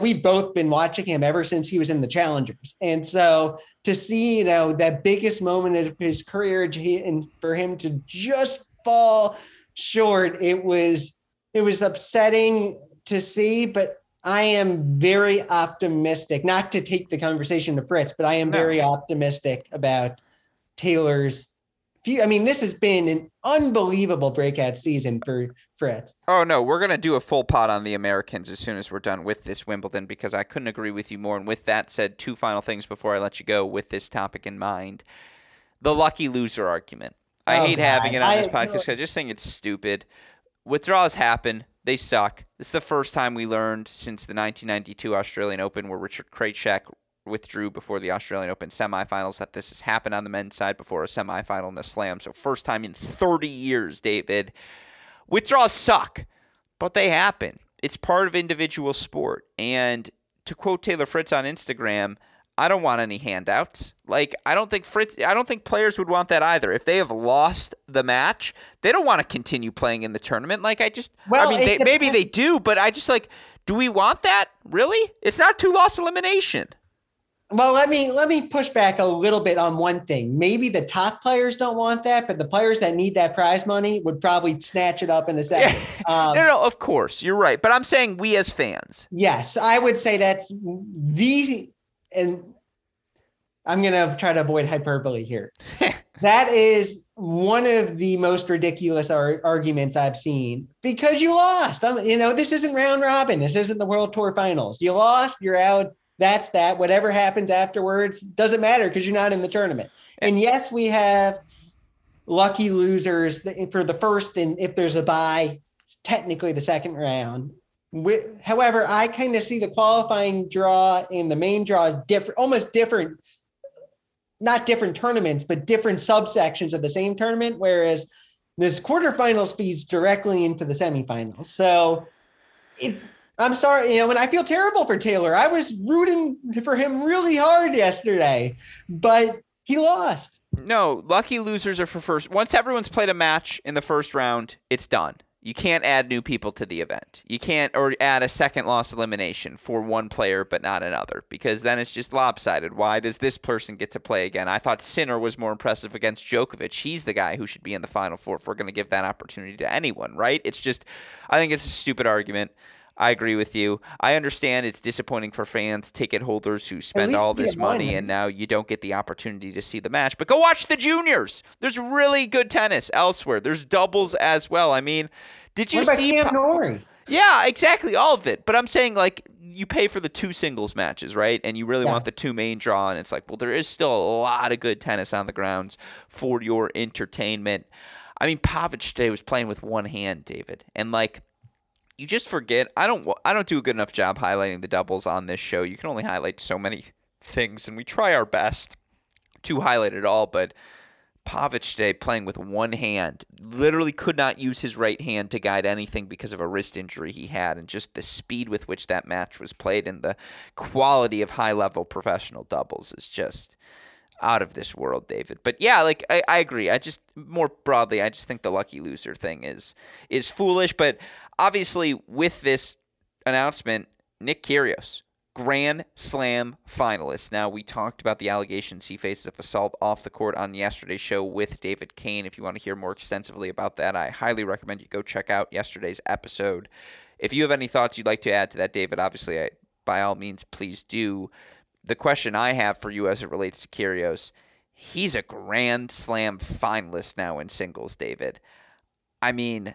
we've both been watching him ever since he was in the Challengers. And so to see, that biggest moment of his career and for him to just fall short, it was upsetting to see, but I am very optimistic, not to take the conversation to Fritz, but I am very optimistic about Taylor's few. I mean, this has been an unbelievable breakout season for Fritz. Oh, no, we're going to do a full pod on the Americans as soon as we're done with this Wimbledon, because I couldn't agree with you more. And with that said, 2 final things before I let you go with this topic in mind. The lucky loser argument. I hate having it on this podcast. I just think it's stupid. Withdrawals happen. They suck. This is the first time we learned since the 1992 Australian Open, where Richard Krajicek withdrew before the Australian Open semifinals, that this has happened on the men's side before a semifinal and a slam. So first time in 30 years, David. Withdrawals suck, but they happen. It's part of individual sport. And to quote Taylor Fritz on Instagram, I don't want any handouts. I don't think players would want that either. If they have lost the match, they don't want to continue playing in the tournament. Maybe they do, but I just do we want that? Really? It's not 2-loss elimination. Well, let me push back a little bit on one thing. Maybe the top players don't want that, but the players that need that prize money would probably snatch it up in a second. No, of course. You're right. But I'm saying we as fans. Yes, I would say that's and I'm going to try to avoid hyperbole here. That is one of the most ridiculous arguments I've seen, because you lost. This isn't round robin. This isn't the World Tour finals. You lost, you're out. That's that. Whatever happens afterwards doesn't matter because you're not in the tournament. And yes, we have lucky losers for the first, and if there's a bye, technically the second round. However, I kind of see the qualifying draw and the main draw as different, almost different, not different tournaments, but different subsections of the same tournament. Whereas this quarterfinals feeds directly into the semifinals. So I'm sorry, and I feel terrible for Taylor. I was rooting for him really hard yesterday, but he lost. No, lucky losers are for first. Once everyone's played a match in the first round, it's done. You can't add new people to the event. You can't or add a second loss elimination for one player but not another, because then it's just lopsided. Why does this person get to play again? I thought Sinner was more impressive against Djokovic. He's the guy who should be in the Final Four if we're going to give that opportunity to anyone, right? It's just – I think it's a stupid argument. I agree with you. I understand it's disappointing for fans, ticket holders who spend all this money, and now you don't get the opportunity to see the match. But go watch the juniors. There's really good tennis elsewhere. There's doubles as well. I mean, did you see Cam Norrie? Yeah, exactly, all of it. But I'm saying, like, you pay for the two singles matches, right? And you really want the two main draw, and it's like, well, there is still a lot of good tennis on the grounds for your entertainment. I mean, Pavic today was playing with one hand, David, and like, you just forget. I don't do a good enough job highlighting the doubles on this show. You can only highlight so many things, and we try our best to highlight it all. But Pavic today playing with one hand, literally could not use his right hand to guide anything because of a wrist injury he had, and just the speed with which that match was played and the quality of high-level professional doubles is just out of this world, David. But yeah, like I agree. I just more broadly, I just think the lucky loser thing is foolish. But obviously, with this announcement, Nick Kyrgios, Grand Slam finalist. Now, we talked about the allegations he faces of assault off the court on yesterday's show with David Kane. If you want to hear more extensively about that, I highly recommend you go check out yesterday's episode. If you have any thoughts you'd like to add to that, David, obviously, by all means, please do. The question I have for you as it relates to Kyrgios, he's a Grand Slam finalist now in singles, David. I mean,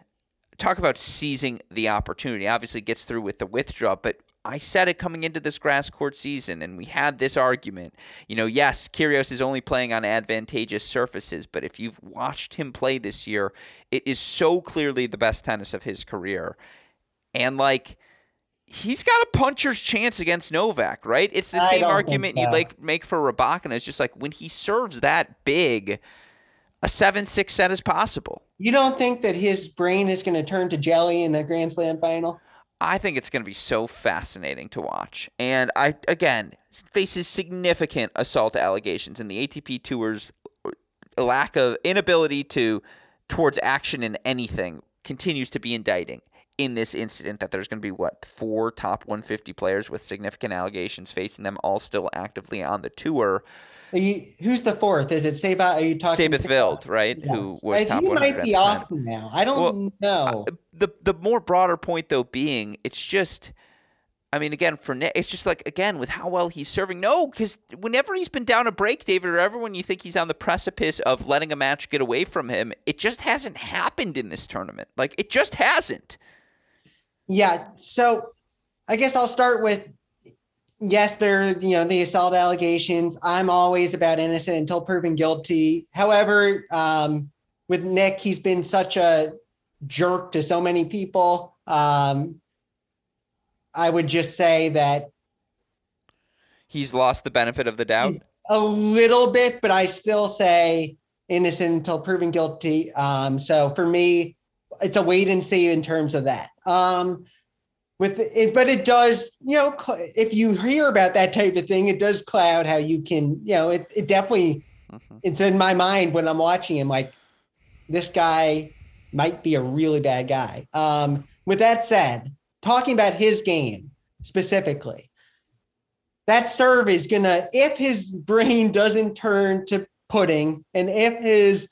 talk about seizing the opportunity. Obviously gets through with the withdrawal, but I said it coming into this grass court season, and we had this argument. You know, yes, Kyrgios is only playing on advantageous surfaces, but if you've watched him play this year, it is so clearly the best tennis of his career. And like, he's got a puncher's chance against Novak, right? It's the same argument you'd like make for Rybakina. It's just like when he serves that big, a 7-6 set is possible. You don't think that his brain is going to turn to jelly in a Grand Slam final? I think it's going to be so fascinating to watch. And I, again, faces significant assault allegations in the ATP Tour's lack of inability towards action in anything continues to be indicting. In this incident, that there's going to be, four top 150 players with significant allegations facing them, all still actively on the tour. Who's the fourth? Is it Sabath? Are you talking Sabath Wild, right? Yes. Who was top 100? He might be off now. I don't know. The more broader point, though, being it's just – I mean, again, for Nick, it's just like, again, with how well he's serving. No, because whenever he's been down a break, David, or everyone, you think he's on the precipice of letting a match get away from him. It just hasn't happened in this tournament. Like, it just hasn't. Yeah, so I guess I'll start with, yes, there, the assault allegations. I'm always about innocent until proven guilty. However, with Nick, he's been such a jerk to so many people. I would just say that he's lost the benefit of the doubt a little bit, but I still say innocent until proven guilty. So for me, it's a wait and see in terms of that. But it does, if you hear about that type of thing, it does cloud how you can, it definitely, it's in my mind when I'm watching him, like, this guy might be a really bad guy. With that said, talking about his game specifically, that serve is gonna, if his brain doesn't turn to pudding and if his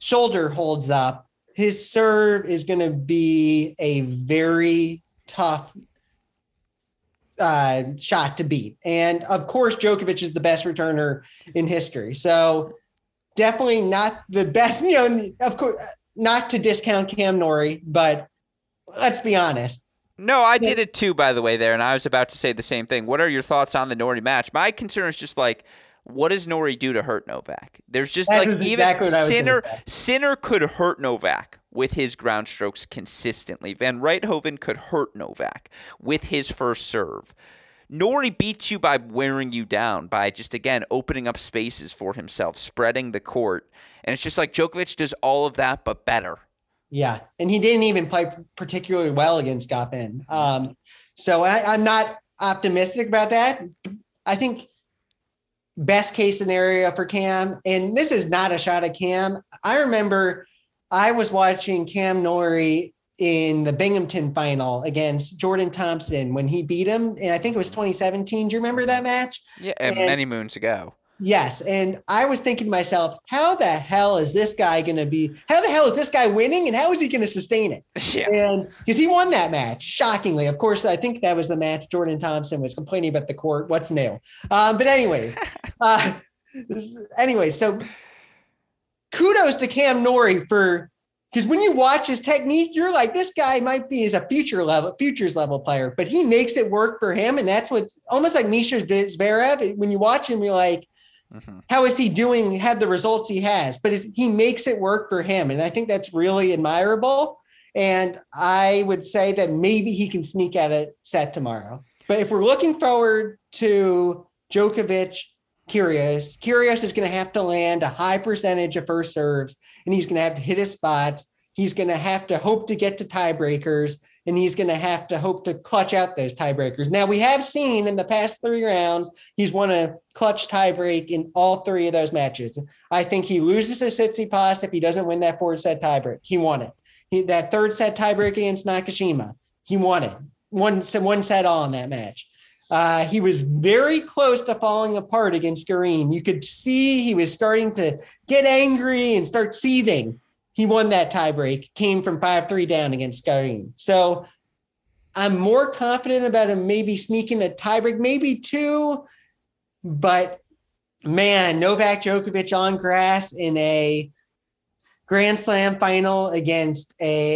shoulder holds up, his serve is going to be a very tough shot to beat. And, of course, Djokovic is the best returner in history. So definitely not the best, of course, not to discount Cam Norrie, but let's be honest. No, I did it too, by the way, there, and I was about to say the same thing. What are your thoughts on the Norrie match? My concern is just like, what does Norrie do to hurt Novak? There's just that, like, even Sinner could hurt Novak with his ground strokes consistently. Van Rijthoven could hurt Novak with his first serve. Norrie beats you by wearing you down, by just, again, opening up spaces for himself, spreading the court. And it's just like Djokovic does all of that but better. Yeah, and he didn't even play particularly well against Goffin. So I'm not optimistic about that. I think best case scenario for Cam, and this is not a shot at Cam. I remember I was watching Cam Norrie in the Binghamton final against Jordan Thompson when he beat him. And I think it was 2017. Do you remember that match? Yeah, and many moons ago. Yes. And I was thinking to myself, how the hell is this guy winning? And how is he going to sustain it? Yeah. And because he won that match, shockingly. Of course, I think that was the match Jordan Thompson was complaining about the court. What's new? But anyway, so kudos to Cam Norrie because when you watch his technique, you're like, this guy might be as a futures level player, but he makes it work for him. And that's what's almost like Misha Zverev. When you watch him, you're like, how is he doing? Have the results he has, but he makes it work for him. And I think that's really admirable. And I would say that maybe he can sneak out a set tomorrow. But if we're looking forward to Djokovic, Kyrgios is going to have to land a high percentage of first serves, and he's going to have to hit his spots. He's going to have to hope to get to tiebreakers, and he's going to have to hope to clutch out those tiebreakers. Now, we have seen in the past three rounds, he's won a clutch tiebreak in all three of those matches. I think he loses to Tsitsipas if he doesn't win that fourth-set tiebreak. He won it. That third-set tiebreak against Nakashima, he won it. One set all in that match. He was very close to falling apart against Garin. You could see he was starting to get angry and start seething. He won that tiebreak, came from 5-3 down against Garin. So I'm more confident about him maybe sneaking a tiebreak, maybe two. But, man, Novak Djokovic on grass in a Grand Slam final against I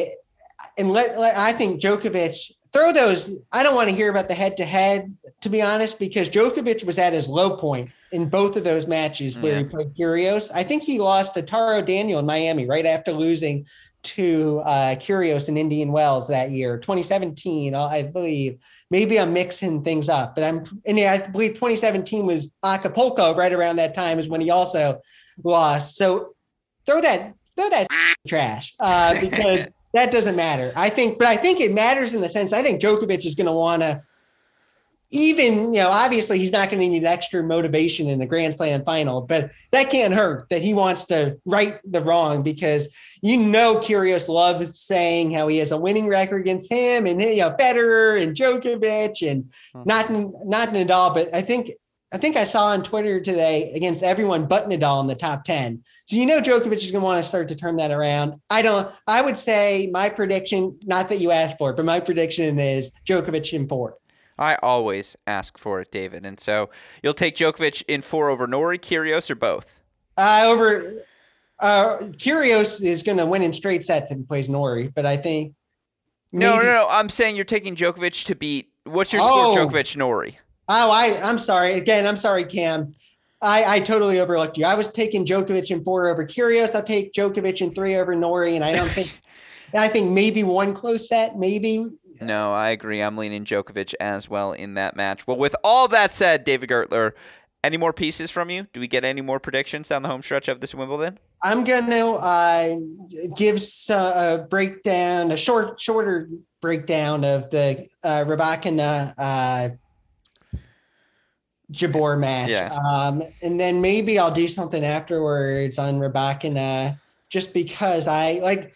think Djokovic – throw those. I don't want to hear about the head-to-head, to be honest, because Djokovic was at his low point in both of those matches where he played Kyrgios. I think he lost to Taro Daniel in Miami right after losing to Kyrgios in Indian Wells that year, 2017, I believe. Maybe I'm mixing things up, but I believe 2017 was Acapulco. Right around that time is when he also lost. So throw that trash because. That doesn't matter. I think it matters in the sense, I think Djokovic is going to want to obviously he's not going to need extra motivation in the Grand Slam final, but that can't hurt that he wants to right the wrong because, Kyrgios loves saying how he has a winning record against him and, Federer and Djokovic and not Nadal, but I think I saw on Twitter today against everyone but Nadal in the top 10. So, Djokovic is going to want to start to turn that around. I would say my prediction, not that you asked for it, but my prediction is Djokovic in four. I always ask for it, David. And so you'll take Djokovic in four over Norrie, Kyrgios, or both? Kyrgios is going to win in straight sets if he plays Norrie, but I think. No. I'm saying you're taking Djokovic to beat. What's your score, Djokovic, Norrie? Oh, I'm sorry. Again, I'm sorry, Cam. I totally overlooked you. I was taking Djokovic in four over Kyrgios. I'll take Djokovic in three over Norrie, and I think maybe one close set, maybe. No, I agree. I'm leaning Djokovic as well in that match. Well, with all that said, David Gertler, any more pieces from you? Do we get any more predictions down the home stretch of this Wimbledon? I'm going to give a shorter breakdown of the Rybakina Jabor match. Yeah. And then maybe I'll do something afterwards on Rybakina just because if I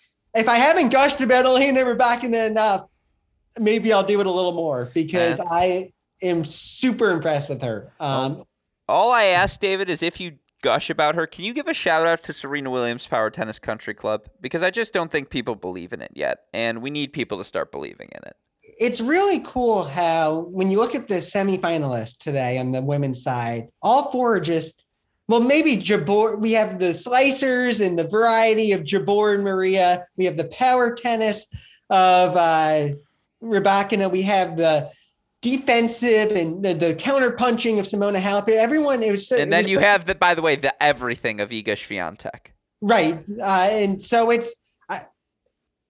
haven't gushed about Elena Rybakina enough, maybe I'll do it a little more because I am super impressed with her. All I ask, David, is if you gush about her, can you give a shout out to Serena Williams Power Tennis Country Club? Because I just don't think people believe in it yet. And we need people to start believing in it. It's really cool how when you look at the semifinalists today on the women's side, all four are maybe Jabor. We have the slicers and the variety of Jabor and Maria. We have the power tennis of Rybakina. We have the defensive and the counter punching of Simona Halep. Everyone. You have the everything of Iga Swiatek. Right. And so it's,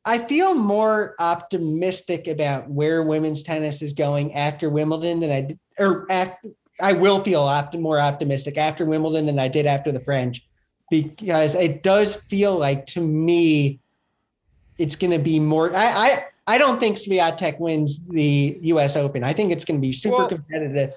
I feel more optimistic about where women's tennis is going after Wimbledon than I will feel more optimistic after Wimbledon than I did after the French, because it does feel like to me it's going to be more. I don't think Swiatek wins the U.S. Open. I think it's going to be super competitive.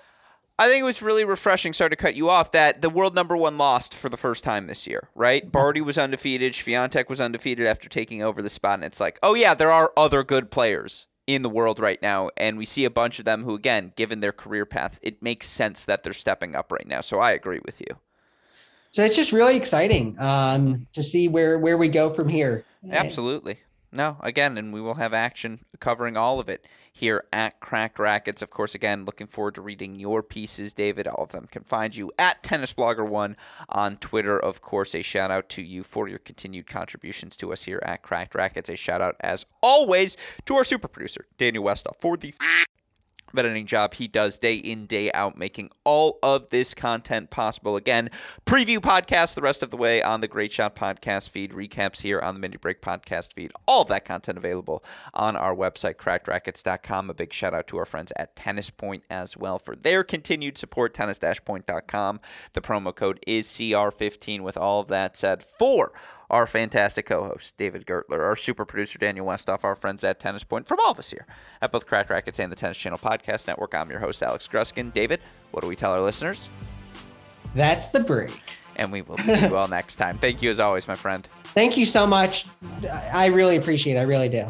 I think it was really refreshing, sorry to cut you off, that the world number one lost for the first time this year, right? Barty was undefeated. Swiatek was undefeated after taking over the spot. And it's like, oh, yeah, there are other good players in the world right now. And we see a bunch of them who, again, given their career paths, it makes sense that they're stepping up right now. So I agree with you. So it's just really exciting to see where we go from here. Absolutely. No, again, and we will have action covering all of it here at Cracked Rackets. Of course, again, looking forward to reading your pieces, David. All of them can find you at TennisBlogger1 on Twitter. Of course, a shout-out to you for your continued contributions to us here at Cracked Rackets. A shout-out, as always, to our super producer, Daniel Westall, for the editing job he does day in, day out, making all of this content possible. Again, preview podcasts the rest of the way on the Great Shot podcast feed, recaps here on the Minute Break podcast feed, all of that content available on our website, crackedrackets.com. A big shout out to our friends at Tennis Point as well for their continued support, tennis-point.com. The promo code is CR15. With all of that said, for our fantastic co-host, David Gertler, our super producer, Daniel Westhoff, our friends at Tennis Point, from all of us here at both Cracked Rackets and the Tennis Channel Podcast Network, I'm your host, Alex Gruskin. David, what do we tell our listeners? That's the break. And we will see you all next time. Thank you as always, my friend. Thank you so much. I really appreciate it. I really do.